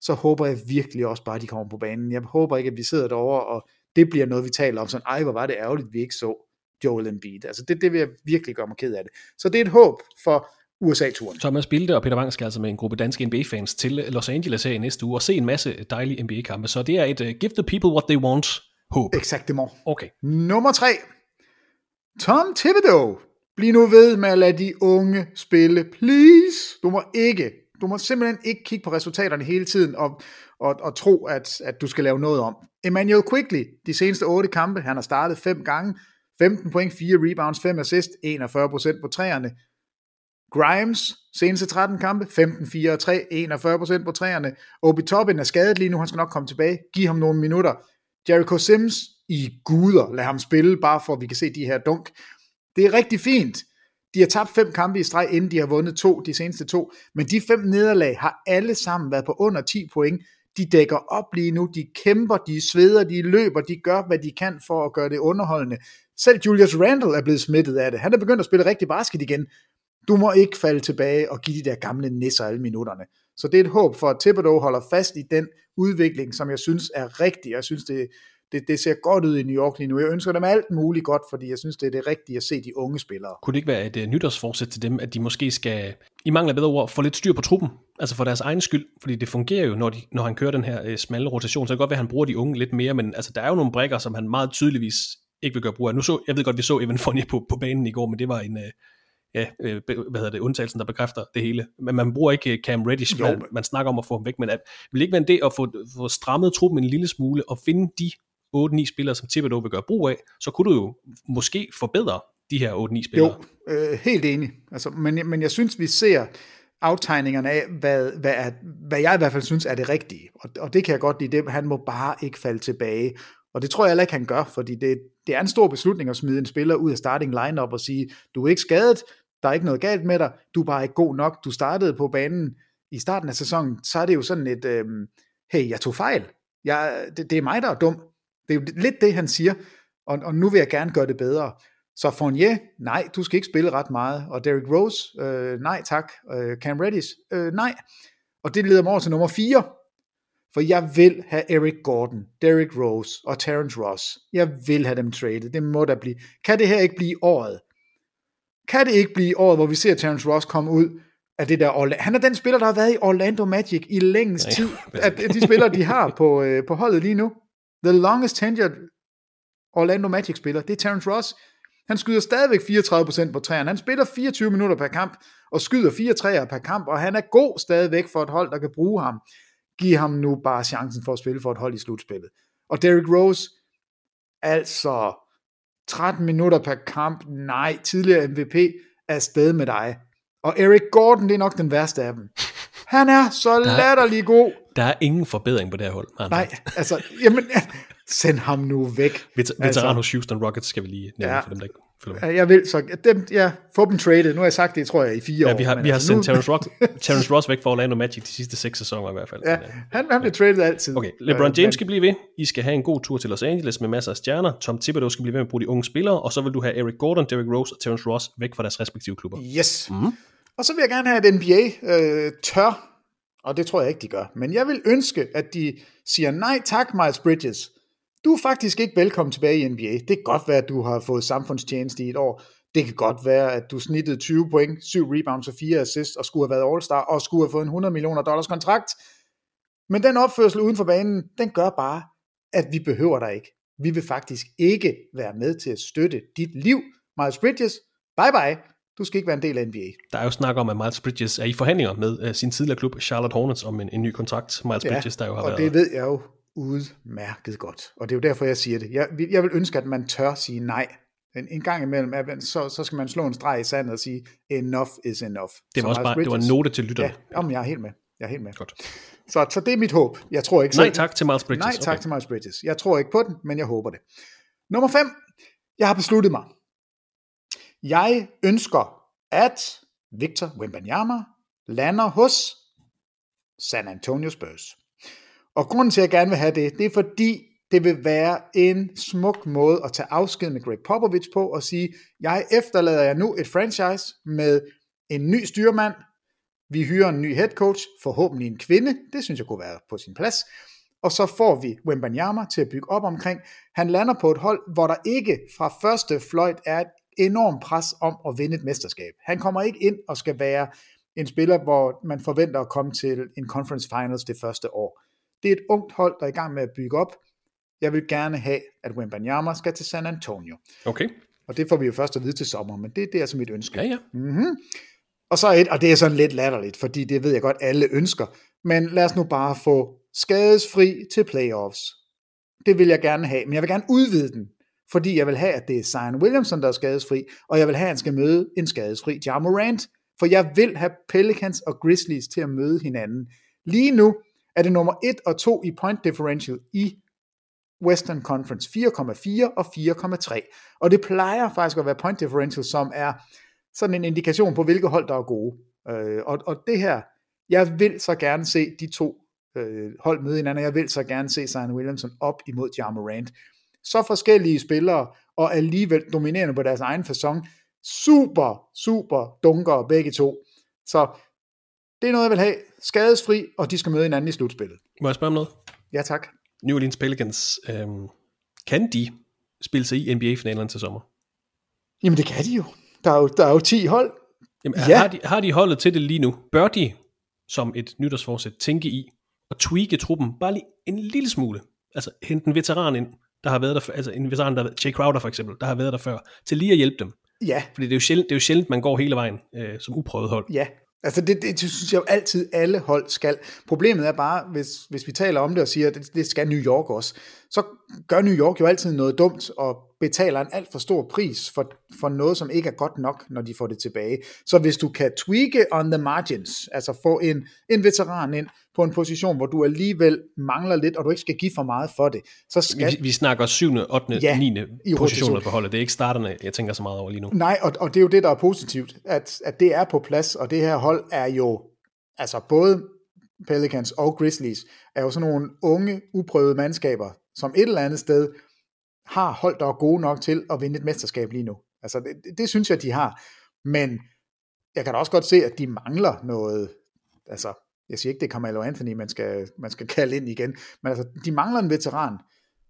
så håber jeg virkelig også bare, at de kommer på banen. Jeg håber ikke, at vi sidder derovre og det bliver noget, vi taler om, sådan, ej, hvor var det ærgerligt, vi ikke så Joel Embiid. Altså, det, det vil jeg virkelig gøre mig ked af det. Så det er et håb for U S A-turen. Thomas Bilde og Peter Wang skal altså med en gruppe danske N B A-fans til Los Angeles her i næste uge, og se en masse dejlige N B A-kampe. Så det er et uh, give the people what they want håb. Exactement. Okay. Nummer tre. Tom Thibodeau. Bliv nu ved med at lade de unge spille, please. Du må ikke, du må simpelthen ikke kigge på resultaterne hele tiden, og Og, og tro, at, at du skal lave noget om. Emmanuel Quickley, de seneste otte kampe, han har startet fem gange, femten point, fire rebounds, fem assist, enogfyrre procent på træerne. Grimes, seneste tretten kampe, femten, fire og tre, enogfyrre procent på træerne. Obi Toppin er skadet lige nu, han skal nok komme tilbage, giv ham nogle minutter. Jericho Sims, i guder, lad ham spille, bare for at vi kan se de her dunk. Det er rigtig fint. De har tabt fem kampe i streg, inden de har vundet to, de seneste to, men de fem nederlag har alle sammen været på under ti point. De dækker op lige nu, de kæmper, de sveder, de løber, de gør, hvad de kan for at gøre det underholdende. Selv Julius Randle er blevet smittet af det. Han er begyndt at spille rigtig basket igen. Du må ikke falde tilbage og give de der gamle nisser alle minutterne. Så det er et håb for, at Thibodeau holder fast i den udvikling, som jeg synes er rigtig. Jeg synes, det, det, det ser godt ud i New York lige nu. Jeg ønsker dem alt muligt godt, fordi jeg synes, det er det rigtige at se de unge spillere. Kunne det ikke være et nytårsforsæt til dem, at de måske skal, i mangler bedre ord, få lidt styr på truppen? Altså for deres egen skyld, fordi det fungerer jo, når, de, når han kører den her øh, smalle rotation, så kan det godt være, at han bruger de unge lidt mere, men altså, der er jo nogle brækker, som han meget tydeligvis ikke vil gøre brug af. Nu så, jeg ved godt, vi så Evan Fournier på, på banen i går, men det var en, øh, ja, øh, hvad hedder det, undtagelsen, der bekræfter det hele. Men man bruger ikke Cam Reddish, man, man snakker om at få ham væk, men at, vil ikke være en det at få, få strammet truppen en lille smule, og finde de otte ni spillere, som Thibodeau vil gøre brug af, så kunne du jo måske forbedre de her otte ni spillere. Jo, øh, helt enig. Altså, men, men jeg synes, vi ser aftegningerne af, hvad, hvad, er, hvad jeg i hvert fald synes er det rigtige. Og, og det kan jeg godt lide det, han må bare ikke falde tilbage. Og det tror jeg heller ikke, han gør, fordi det, det er en stor beslutning at smide en spiller ud af starting lineup og sige, du er ikke skadet, der er ikke noget galt med dig, du er bare ikke god nok, du startede på banen i starten af sæsonen, så er det jo sådan et, øh, hey, jeg tog fejl. Jeg, det, det er mig, der er dum. Det er jo lidt det, han siger, og, og nu vil jeg gerne gøre det bedre. Så Fournier, nej, du skal ikke spille ret meget. Og Derrick Rose, øh, nej tak. Øh, Cam Reddish, øh, nej. Og det leder mig over til nummer fire. For jeg vil have Eric Gordon, Derrick Rose og Terrence Ross. Jeg vil have dem traded. Det må der blive. Kan det her ikke blive året? Kan det ikke blive året, hvor vi ser Terrence Ross komme ud af det der Orlando? Han er den spiller, der har været i Orlando Magic i længst tid. At de spillere, de har på, øh, på holdet lige nu. The longest tenured Orlando Magic-spiller, det er Terrence Ross. Han skyder stadigvæk fireogtredive procent på træerne. Han spiller fireogtyve minutter per kamp og skyder fire træer per kamp, og han er god stadigvæk for et hold, der kan bruge ham. Giv ham nu bare chancen for at spille for et hold i slutspillet. Og Derrick Rose, altså tretten minutter per kamp, nej, tidligere M V P, er sted med dig. Og Eric Gordon, det er nok den værste af dem. Han er så latterlig god. Der er ingen forbedring på det her hold. Man. Nej, altså, jamen, send ham nu væk. Veteran altså, hos Houston Rockets skal vi lige nævne ja, for dem, der ikke følger med. Jeg vil så, dem, ja, få dem traded. Nu har jeg sagt det, tror jeg, i fire ja, år. Vi har, vi har altså, sendt nu... Terrence, Rock, Terrence Ross væk fra Orlando Magic de sidste seks sæsoner i hvert fald. Ja, han, han ja. bliver traded altid. Okay, LeBron James skal blive ved. I skal have en god tur til Los Angeles med masser af stjerner. Tom Thibodeau skal blive ved med at bruge de unge spillere. Og så vil du have Eric Gordon, Derrick Rose og Terrence Ross væk fra deres respektive klubber. Yes. Mm-hmm. Og så vil jeg gerne have, at N B A øh, tør, og det tror jeg ikke, de gør, men jeg vil ønske, at de siger, nej tak, Miles Bridges, du er faktisk ikke velkommen tilbage i N B A. Det kan godt være, at du har fået samfundstjeneste i et år. Det kan godt være, at du snittede tyve point, syv rebounds og fire assists, og skulle have været All-Star, og skulle have fået en hundrede millioner dollars kontrakt. Men den opførsel uden for banen, den gør bare, at vi behøver dig ikke. Vi vil faktisk ikke være med til at støtte dit liv. Miles Bridges, bye bye. Du skal ikke være en del af N B A. Der er jo snak om, at Miles Bridges er i forhandlinger med uh, sin tidligere klub, Charlotte Hornets, om en, en ny kontrakt. Miles ja, Bridges, der jo har og været... og det ved jeg jo udmærket godt. Og det er jo derfor, jeg siger det. Jeg, jeg vil ønske, at man tør sige nej. En, en gang imellem, man, så, så skal man slå en streg i sandet og sige, enough is enough. Det var så også Miles bare Bridges, det var en note til lytterne. Ja, om jeg er helt med. Jeg er helt med. Godt. Så, så det er mit håb. Jeg tror ikke... Nej tak til Miles Bridges. Nej tak okay. til Miles Bridges. Jeg tror ikke på den, men jeg håber det. Nummer fem. Jeg har besluttet mig. Jeg ønsker, at Victor Wembanyama lander hos San Antonio Spurs. Og grunden til, at jeg gerne vil have det, det er fordi, det vil være en smuk måde at tage afsked med Greg Popovich på og sige, jeg efterlader jer nu et franchise med en ny styrmand, vi hyrer en ny head coach, forhåbentlig en kvinde, det synes jeg kunne være på sin plads, og så får vi Wembanyama til at bygge op omkring. Han lander på et hold, hvor der ikke fra første fløjt er et enorm pres om at vinde et mesterskab. Han kommer ikke ind og skal være en spiller, hvor man forventer at komme til en conference finals det første år. Det er et ungt hold, der er i gang med at bygge op. Jeg vil gerne have, at Wembanyama skal til San Antonio. Okay. Og det får vi jo først at vide til sommer, men det, det er altså mit ønske. Ja, ja. Mm-hmm. Og, så et, og det er sådan lidt latterligt, fordi det ved jeg godt, alle ønsker. Men lad os nu bare få skadesfri til playoffs. Det vil jeg gerne have, men jeg vil gerne udvide den. Fordi jeg vil have, at det er Zion Williamson, der er skadesfri, og jeg vil have, at han skal møde en skadesfri Ja Morant, for jeg vil have Pelicans og Grizzlies til at møde hinanden. Lige nu er det nummer et og to i point differential i Western Conference, fire komma fire og fire komma tre. Og det plejer faktisk at være point differential, som er sådan en indikation på, hvilke hold der er gode. Og, og det her, jeg vil så gerne se de to hold møde hinanden, og jeg vil så gerne se Zion Williamson op imod Ja Morant. Så forskellige spillere, og alligevel dominerende på deres egen façon. Super, super dunker begge to. Så det er noget, jeg vil have. Skadesfri, og de skal møde hinanden i slutspillet. Må jeg spørge om noget? Ja, tak. New Orleans Pelicans, øh, kan de spille sig i N B A-finalen til sommer? Jamen, det kan de jo. Der er jo, der er jo ti hold. Jamen, ja. har, de, har de holdet til det lige nu? Bør de, som et nytårsforsæt, tænke i og tweake truppen bare lige en lille smule? Altså, hente en veteran ind. Der har været der, altså en veteran, der Jay Crowder for eksempel, der har været der før, til lige at hjælpe dem. Ja. Fordi det er jo sjældent, det er jo sjældent man går hele vejen øh, som uprøvet hold. Ja, altså det, det, det synes jeg jo altid, alle hold skal. Problemet er bare, hvis, hvis vi taler om det og siger, at det, det skal New York også, så gør New York jo altid noget dumt, og betaler en alt for stor pris for, for noget, som ikke er godt nok, når de får det tilbage. Så hvis du kan tweake on the margins, altså få en, en veteran ind på en position, hvor du alligevel mangler lidt, og du ikke skal give for meget for det, så skal... Vi, vi snakker syvende, ottende, ja, niende positioner på holdet. Det er ikke starterne, jeg tænker så meget over lige nu. Nej, og, og det er jo det, der er positivt, at, at det er på plads, og det her hold er jo, altså både Pelicans og Grizzlies, er jo sådan nogle unge, uprøvede mandskaber, som et eller andet sted har hold, der er gode nok til at vinde et mesterskab lige nu. Altså, det, det synes jeg, de har. Men jeg kan da også godt se, at de mangler noget. Altså, jeg siger ikke, det er Carmelo Anthony, man skal, man skal kalde ind igen. Men altså, de mangler en veteran,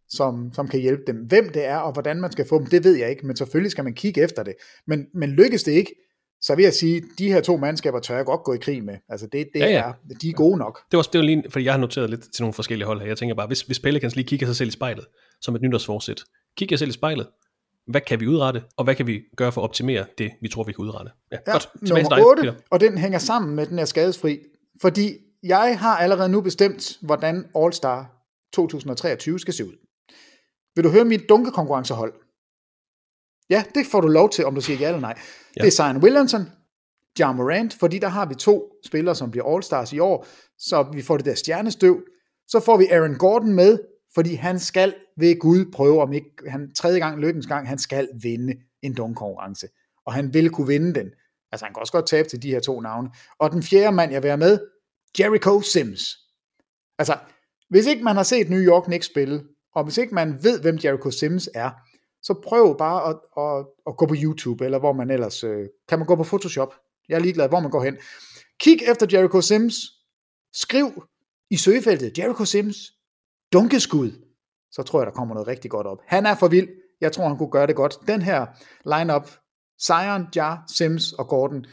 som, som kan hjælpe dem. Hvem det er, og hvordan man skal få dem, det ved jeg ikke. Men selvfølgelig skal man kigge efter det. Men, men lykkes det ikke, så vil jeg sige, de her to mandskaber tør jeg godt gå i krig med. Altså det, det ja, ja. er, de er gode nok. Det var også det var lige, fordi jeg har noteret lidt til nogle forskellige hold her. Jeg tænker bare, hvis, hvis Pelicans lige kigger sig selv i spejlet, som et nytårsforsæt. Kigger jeg selv i spejlet. Hvad kan vi udrette, og hvad kan vi gøre for at optimere det, vi tror, vi kan udrette? Ja, ja, godt. nummer otte, og den hænger sammen med den her skadesfri, fordi jeg har allerede nu bestemt, hvordan All-Star to tusind treogtyve skal se ud. Vil du høre mit dunkekonkurrencehold? Ja, det får du lov til, om du siger ja eller nej. Ja. Det er Zion Williamson, Ja Morant, fordi der har vi to spillere, som bliver All-Stars i år, så vi får det der stjernestøv. Så får vi Aaron Gordon med, fordi han skal ved Gud prøve, om ikke han tredje gang, lykkens gang, han skal vinde en dunkkonkurrence. Og han vil kunne vinde den. Altså han kan også godt tabe til de her to navne. Og den fjerde mand, jeg vil have med, Jericho Sims. Altså, hvis ikke man har set New York Knicks spille, og hvis ikke man ved, hvem Jericho Sims er, så prøv bare at, at, at gå på YouTube, eller hvor man ellers, kan man gå på Photoshop? Jeg er ligeglad, hvor man går hen. Kig efter Jericho Sims. Skriv i søgefeltet, Jericho Sims, dunkeskud, så tror jeg, der kommer noget rigtig godt op. Han er for vild. Jeg tror, han kunne gøre det godt. Den her line-up, Zion, Ja, Sims og Gordon,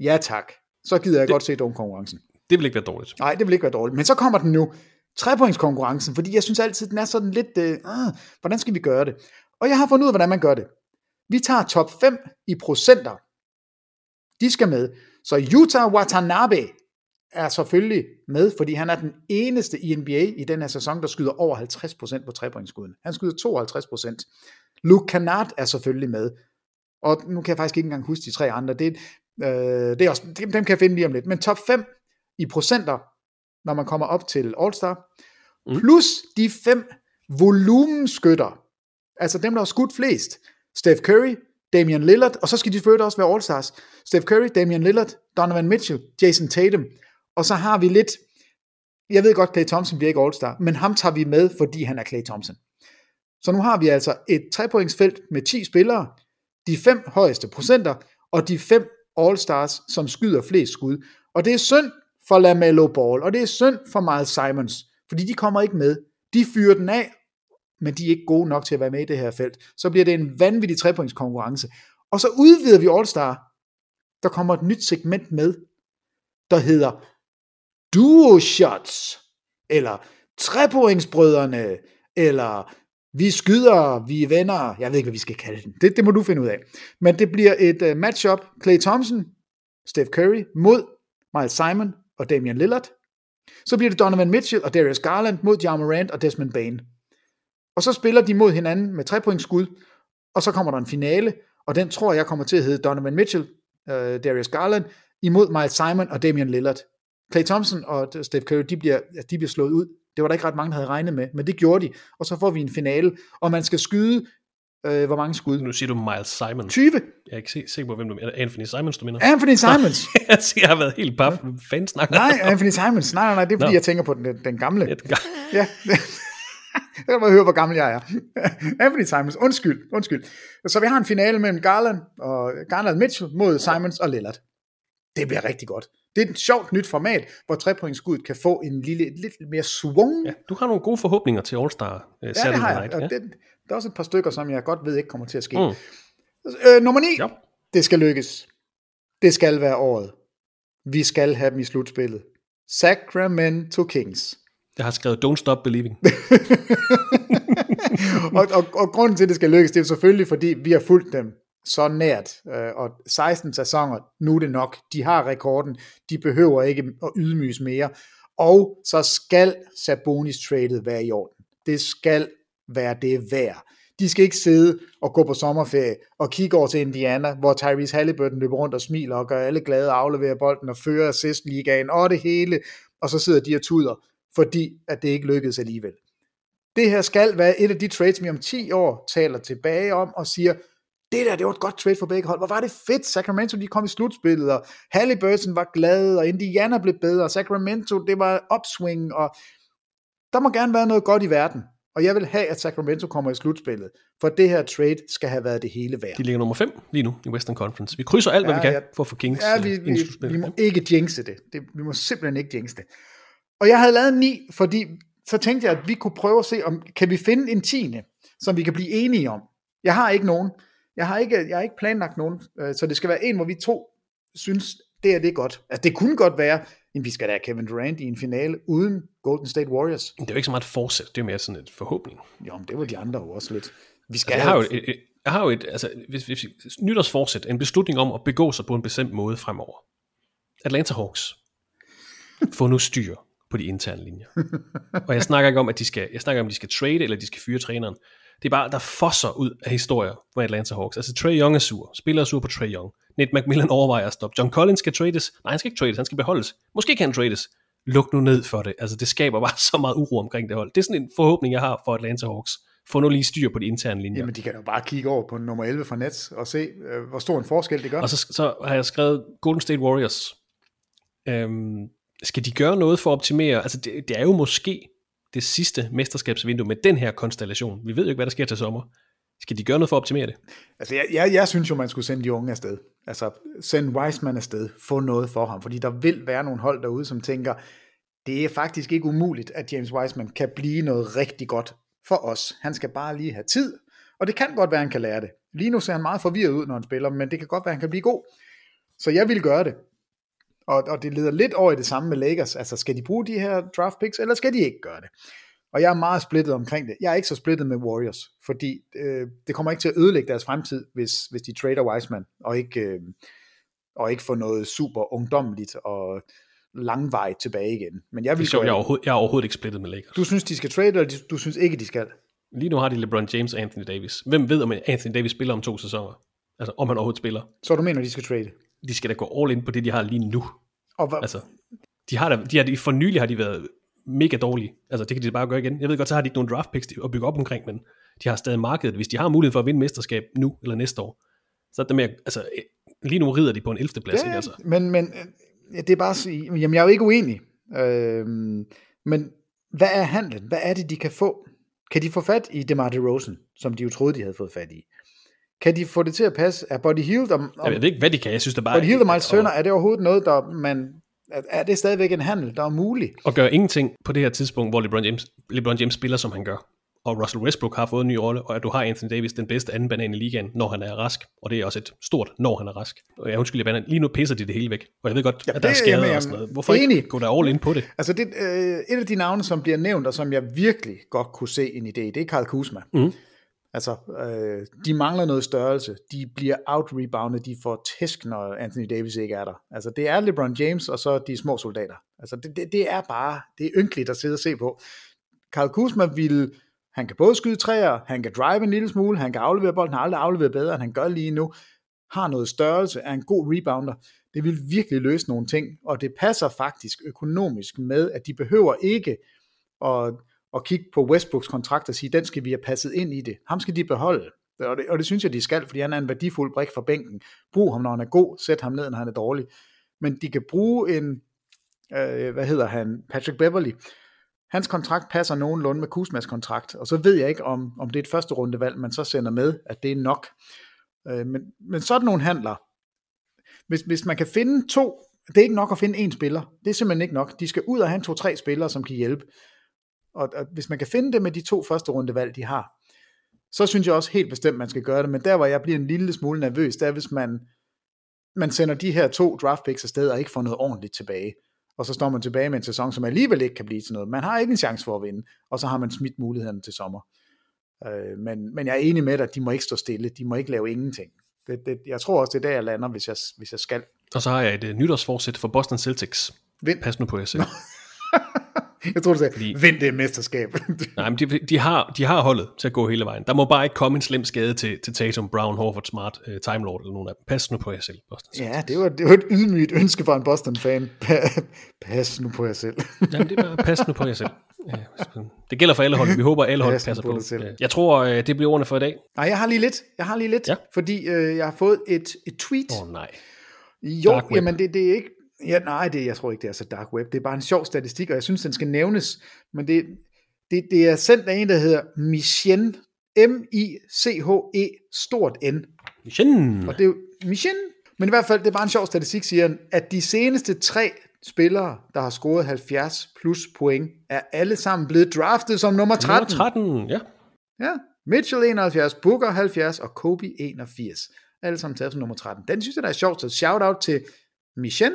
ja tak, så gider jeg det, godt se dunkkonkurrencen. Det vil ikke være dårligt. Nej, det vil ikke være dårligt. Men så kommer den nu, trepointskonkurrencen, fordi jeg synes altid, den er sådan lidt, øh, hvordan skal vi gøre det? Og jeg har fundet ud af, hvordan man gør det. Vi tager top fem i procenter. De skal med. Så Yuta Watanabe er selvfølgelig med, fordi han er den eneste i N B A i den her sæson, der skyder over halvtreds procent på trepointskuden. Han skyder tooghalvtreds procent. Luke Kennard er selvfølgelig med. Og nu kan jeg faktisk ikke engang huske de tre andre. Det, øh, det er også, dem kan jeg finde lige om lidt. Men top fem i procenter, når man kommer op til All-Star. Mm. Plus de fem volumenskytter. Altså dem, der har skudt flest. Steph Curry, Damian Lillard, og så skal de selvfølgelig også være All-Stars. Steph Curry, Damian Lillard, Donovan Mitchell, Jason Tatum. Og så har vi lidt, jeg ved godt, Clay Thompson bliver ikke All-Star, men ham tager vi med, fordi han er Clay Thompson. Så nu har vi altså et trepointsfelt med ti spillere, de fem højeste procenter, og de fem All-Stars, som skyder flest skud. Og det er synd for LaMelo Ball, og det er synd for Miles Simons, fordi de kommer ikke med. De fyrer den af, men de er ikke gode nok til at være med i det her felt. Så bliver det en vanvittig trepointskonkurrence. Og så udvider vi All-Star. Der kommer et nyt segment med, der hedder Duo Shots, eller trepointsbrødrene, eller vi skyder, vi er venner, jeg ved ikke, hvad vi skal kalde den. Det, det må du finde ud af. Men det bliver et uh, matchup, Klay Thompson, Steph Curry, mod Miles Simon og Damian Lillard. Så bliver det Donovan Mitchell og Darius Garland mod Ja Morant og Desmond Bane. Og så spiller de mod hinanden med trepointsskud, og så kommer der en finale, og den tror jeg kommer til at hedde Donovan Mitchell, uh, Darius Garland, imod Miles Simon og Damian Lillard. Klay Thompson og Steph Curry, de bliver, de bliver slået ud. Det var der ikke ret mange, der havde regnet med, men det gjorde de. Og så får vi en finale, og man skal skyde, øh, hvor mange skud? Nu siger du Miles Simon. tyve. Jeg er ikke sikker på, hvem du er. Anthony Simons, du mener? Anthony Simons. Jeg siger, jeg har været helt pap. Ja. Fanden snakker. Nej, Anthony Simons. Nej, nej, nej, det er fordi, no. jeg tænker på den, den gamle. Den gamle. Ja, jeg kan bare høre, hvor gammel jeg er. Anthony Simons, undskyld, undskyld. Så vi har en finale mellem Garland og Garland Mitchell mod Simons og Lillard. Det bliver rigtig godt. Det er et sjovt nyt format, hvor trepointskuddet kan få en lille, lidt mere swung. Ja, du har nogle gode forhåbninger til All-Star uh, Saturday Night. Ja, det har jeg. Og ja. det, der er også et par stykker, som jeg godt ved ikke kommer til at ske. Mm. Øh, nummer ni. Ja. Det skal lykkes. Det skal være året. Vi skal have dem i slutspillet. Sacramento Kings. Jeg har skrevet, don't stop believing. og, og, og grunden til, at det skal lykkes, det er selvfølgelig, fordi vi har fulgt dem så nært, og seksten sæsoner, nu er det nok, de har rekorden, de behøver ikke at ydmyges mere, og så skal Sabonis-tradet være i orden. Det skal være det værd. De skal ikke sidde og gå på sommerferie og kigge over til Indiana, hvor Tyrese Haliburton løber rundt og smiler og gør alle glade og afleverer bolden og fører assist-ligaen og det hele, og så sidder de og tuder, fordi at det ikke lykkedes alligevel. Det her skal være et af de trades, vi om ti år taler tilbage om og siger, det der, det var et godt trade for begge hold. Hvor var det fedt, Sacramento, de kom i slutspillet, og Haliburton var glad, og Indiana blev bedre, og Sacramento, det var upswing, og der må gerne være noget godt i verden, og jeg vil have, at Sacramento kommer i slutspillet, for det her trade skal have været det hele værd. De ligger nummer fem lige nu i Western Conference. Vi krydser alt, ja, hvad vi kan ja, for at få Kings. Ja, vi, vi, vi må ikke jinxe det. det. Vi må simpelthen ikke jinxe det. Og jeg havde lavet ni, fordi så tænkte jeg, at vi kunne prøve at se, om kan vi finde en tiende, som vi kan blive enige om. Jeg har ikke nogen. Jeg har ikke, jeg har ikke planlagt nogen, så det skal være en, hvor vi to synes, det er det godt. Altså, det kunne godt være, at vi skal da have Kevin Durant i en finale uden Golden State Warriors. Det er jo ikke så meget et forsæt, det er mere sådan et forhåbning. Jo, men det var de andre jo også lidt. Vi skal altså, jeg, have... har jo et, jeg har jo et, altså, hvis, hvis, hvis nytårsforsæt, en beslutning om at begå sig på en bestemt måde fremover. Atlanta Hawks får nu styr på de interne linjer. Og jeg snakker ikke om, at de skal, jeg snakker om, at de skal trade, eller de skal fyre træneren. Det er bare, der fosser ud af historier med Atlanta Hawks. Altså, Trae Young er sur. Spiller er sur på Trae Young. Nate McMillan overvejer at stoppe. John Collins skal trades. Nej, han skal ikke trades. Han skal beholdes. Måske kan han trades. Luk nu ned for det. Altså, det skaber bare så meget uro omkring det hold. Det er sådan en forhåbning, jeg har for Atlanta Hawks. Få nu lige styr på de interne linjer. Jamen, de kan jo bare kigge over på nummer elleve fra Nets og se, øh, hvor stor en forskel det gør. Og så, så har jeg skrevet Golden State Warriors. Øhm, skal de gøre noget for at optimere? Altså, det, det er jo måske... det sidste mesterskabsvindue med den her konstellation. Vi ved jo ikke, hvad der sker til sommer. Skal de gøre noget for at optimere det? Altså, jeg, jeg, jeg synes jo, man skulle sende de unge afsted. Altså, send Wiseman afsted. Få noget for ham. Fordi der vil være nogle hold derude, som tænker, det er faktisk ikke umuligt, at James Wiseman kan blive noget rigtig godt for os. Han skal bare lige have tid. Og det kan godt være, han kan lære det. Lige nu ser han meget forvirret ud, når han spiller, men det kan godt være, han kan blive god. Så jeg vil gøre det. Og, og det leder lidt over i det samme med Lakers. Altså, skal de bruge de her draft picks, eller skal de ikke gøre det? Og jeg er meget splittet omkring det. Jeg er ikke så splittet med Warriors, fordi øh, det kommer ikke til at ødelægge deres fremtid, hvis, hvis de trader Wiseman, og ikke, øh, og ikke får noget super ungdommeligt og langvejt tilbage igen. Men jeg vil. Så jeg er overhovedet, jeg er overhovedet ikke splittet med Lakers. Du synes, de skal trade, eller du synes ikke, de skal? Lige nu har de LeBron James og Anthony Davis. Hvem ved, om Anthony Davis spiller om to sæsoner? Altså, om han overhovedet spiller. Så du mener, de skal trade? De skal da gå all in på det, de har lige nu. Og hva- altså, de har da, de har, for nylig har de været mega dårlige. Altså, det kan de bare gøre igen. Jeg ved godt, så har de ikke nogen draft picks at bygge op omkring, men de har stadig markedet. Hvis de har mulighed for at vinde mesterskab nu eller næste år, så er det mere, altså, lige nu rider de på en ellevte plads. Ja, ikke, altså? men, men det er bare at sige, jamen, jeg er jo ikke uenig. Øhm, men hvad er handlen? Hvad er det, de kan få? Kan de få fat i DeMar DeRozan, som de jo troede, de havde fået fat i? Kan de få det til at passe? Er Buddy Hield og... Jeg ved ikke, hvad de kan. Jeg synes, det bare... Buddy Hield og Miles Turner, er det overhovedet noget, der man... Er det stadigvæk en handel, der er mulig? Og gør ingenting på det her tidspunkt, hvor LeBron James, LeBron James spiller, som han gør. Og Russell Westbrook har fået en ny rolle, og at du har Anthony Davis, den bedste anden banan i ligaen, når han er rask. Og det er også et stort, når han er rask. Og jeg undskylder, banan. Lige nu pisser de det hele væk. Og jeg ved godt, ja, at der det, er skader jamen, jamen, og sådan noget. Hvorfor enig. Ikke gå der all in på det? Altså, det, øh, et af de navne, som bliver nævnt, og som jeg virkelig godt kunne se en idé, det er Kyle Kuzma. Mm. Altså, øh, de mangler noget størrelse. De bliver outreboundet. De får tæsk, når Anthony Davis ikke er der. Altså, det er LeBron James, og så de små soldater. Altså, det, det, det er bare, det er ynkeligt at sidde og se på. Kyle Kuzma vil, han kan både skyde træer, han kan drive en lille smule, han kan aflevere bolden, han har aldrig afleveret bedre, end han gør lige nu. Har noget størrelse, er en god rebounder. Det vil virkelig løse nogle ting, og det passer faktisk økonomisk med, at de behøver ikke at... og kigge på Westbrooks kontrakt og sige, den skal vi have passet ind i det. Ham skal de beholde. Og det, og det synes jeg, de skal, fordi han er en værdifuld brik fra bænken. Brug ham, når han er god. Sæt ham ned, når han er dårlig. Men de kan bruge en, øh, hvad hedder han, Patrick Beverley. Hans kontrakt passer nogenlunde med Kuzmas kontrakt. Og så ved jeg ikke, om, om det er et første rundevalg, man så sender med, at det er nok. Øh, men, men sådan nogle handler. Hvis, hvis man kan finde to, det er ikke nok at finde en spiller. Det er simpelthen ikke nok. De skal ud og have en to-tre spillere, som kan hjælpe. Og hvis man kan finde det med de to første rundevalg, de har, så synes jeg også helt bestemt, man skal gøre det. Men der, hvor jeg bliver en lille smule nervøs, det er, hvis man, man sender de her to draft picks afsted og ikke får noget ordentligt tilbage. Og så står man tilbage med en sæson, som alligevel ikke kan blive til noget. Man har ikke en chance for at vinde, og så har man smidt mulighederne til sommer. Øh, men, men jeg er enig med dig, at de må ikke stå stille, de må ikke lave ingenting. Det, det, jeg tror også, det er der, jeg lander, hvis jeg, hvis jeg skal. Og så har jeg et uh, nytårsforsæt for Boston Celtics. Vind. Pas nu på, jeg selv. Jeg tror, du sagde, Fordi... vind det mesterskab. Nej, men de, de, har, de har holdet til at gå hele vejen. Der må bare ikke komme en slem skade til, til Tatum, Brown, Horford, Smart, uh, Time Lord eller nogen af dem. Pas nu på jer selv, Boston. Ja, det var, det var et ydmygt ønske fra en Boston-fan. Pas nu på jer selv. Jamen, det er bare, pas nu på jer selv. Det gælder for alle hold. Vi håber, alle hold passer på. på. Jeg tror, det bliver ordene for i dag. Nej, jeg har lige lidt. Jeg har lige lidt, ja. Fordi øh, jeg har fået et, et tweet. Åh, oh, nej. Jo, jamen det, det er ikke... Ja, nej, det, jeg tror ikke, det er så dark web. Det er bare en sjov statistik, og jeg synes, den skal nævnes. Men det, det, det er sendt af en, der hedder Michen. M-I-C-H-E, stort N. Michen. Og det er Michen. Men i hvert fald, det er bare en sjov statistik, siger han, at de seneste tre spillere, der har scoret halvfjerds plus point, er alle sammen blevet draftet som nummer tretten. Nummer tretten, ja. Ja, Mitchell enoghalvfjerds, Booker halvfjerds og Kobe enogfirs. Alle sammen taget som nummer tretten. Den synes jeg, der er sjovt, så shout-out til Michel.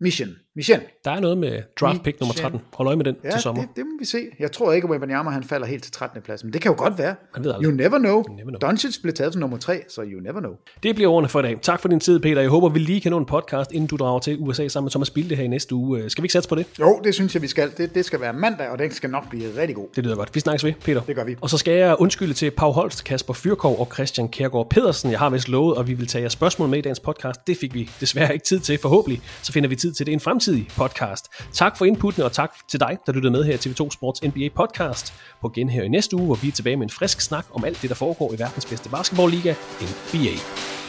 Mission. Mission. Der er noget med draft pick nummer tretten. Hold øje med den ja, til sommer. Det, det må vi se. Jeg tror ikke, at Wembanyama han falder helt til trettende pladsen, men det kan jo godt være. You never know. know. Doncic blev taget som nummer tre, så you never know. Det bliver ordene for i dag. Tak for din tid, Peter. Jeg håber, vi lige kan nå en podcast, inden du drager til U S A sammen med Thomas Bilde her i næste uge. Skal vi ikke satse på det? Jo, det synes jeg, vi skal. Det, det skal være mandag, og den skal nok blive rigtig god. Det lyder godt. Vi snakkes ved, Peter. Det gør vi. Og så skal jeg undskylde til Pau Holst, Kasper Fyrkov og Christian Kjærgaard Pedersen. Jeg har vist lovet, og vi vil tage jeres spørgsmål med i dagens podcast. Det fik vi desværre ikke tid til. Forhåbentlig så finder vi tid til det i en fremtidig podcast. Tak for inputtene, og tak til dig, der lyttede med her i T V to Sports N B A podcast. På genhør i næste uge, hvor vi er tilbage med en frisk snak om alt det, der foregår i verdens bedste basketballliga, N B A.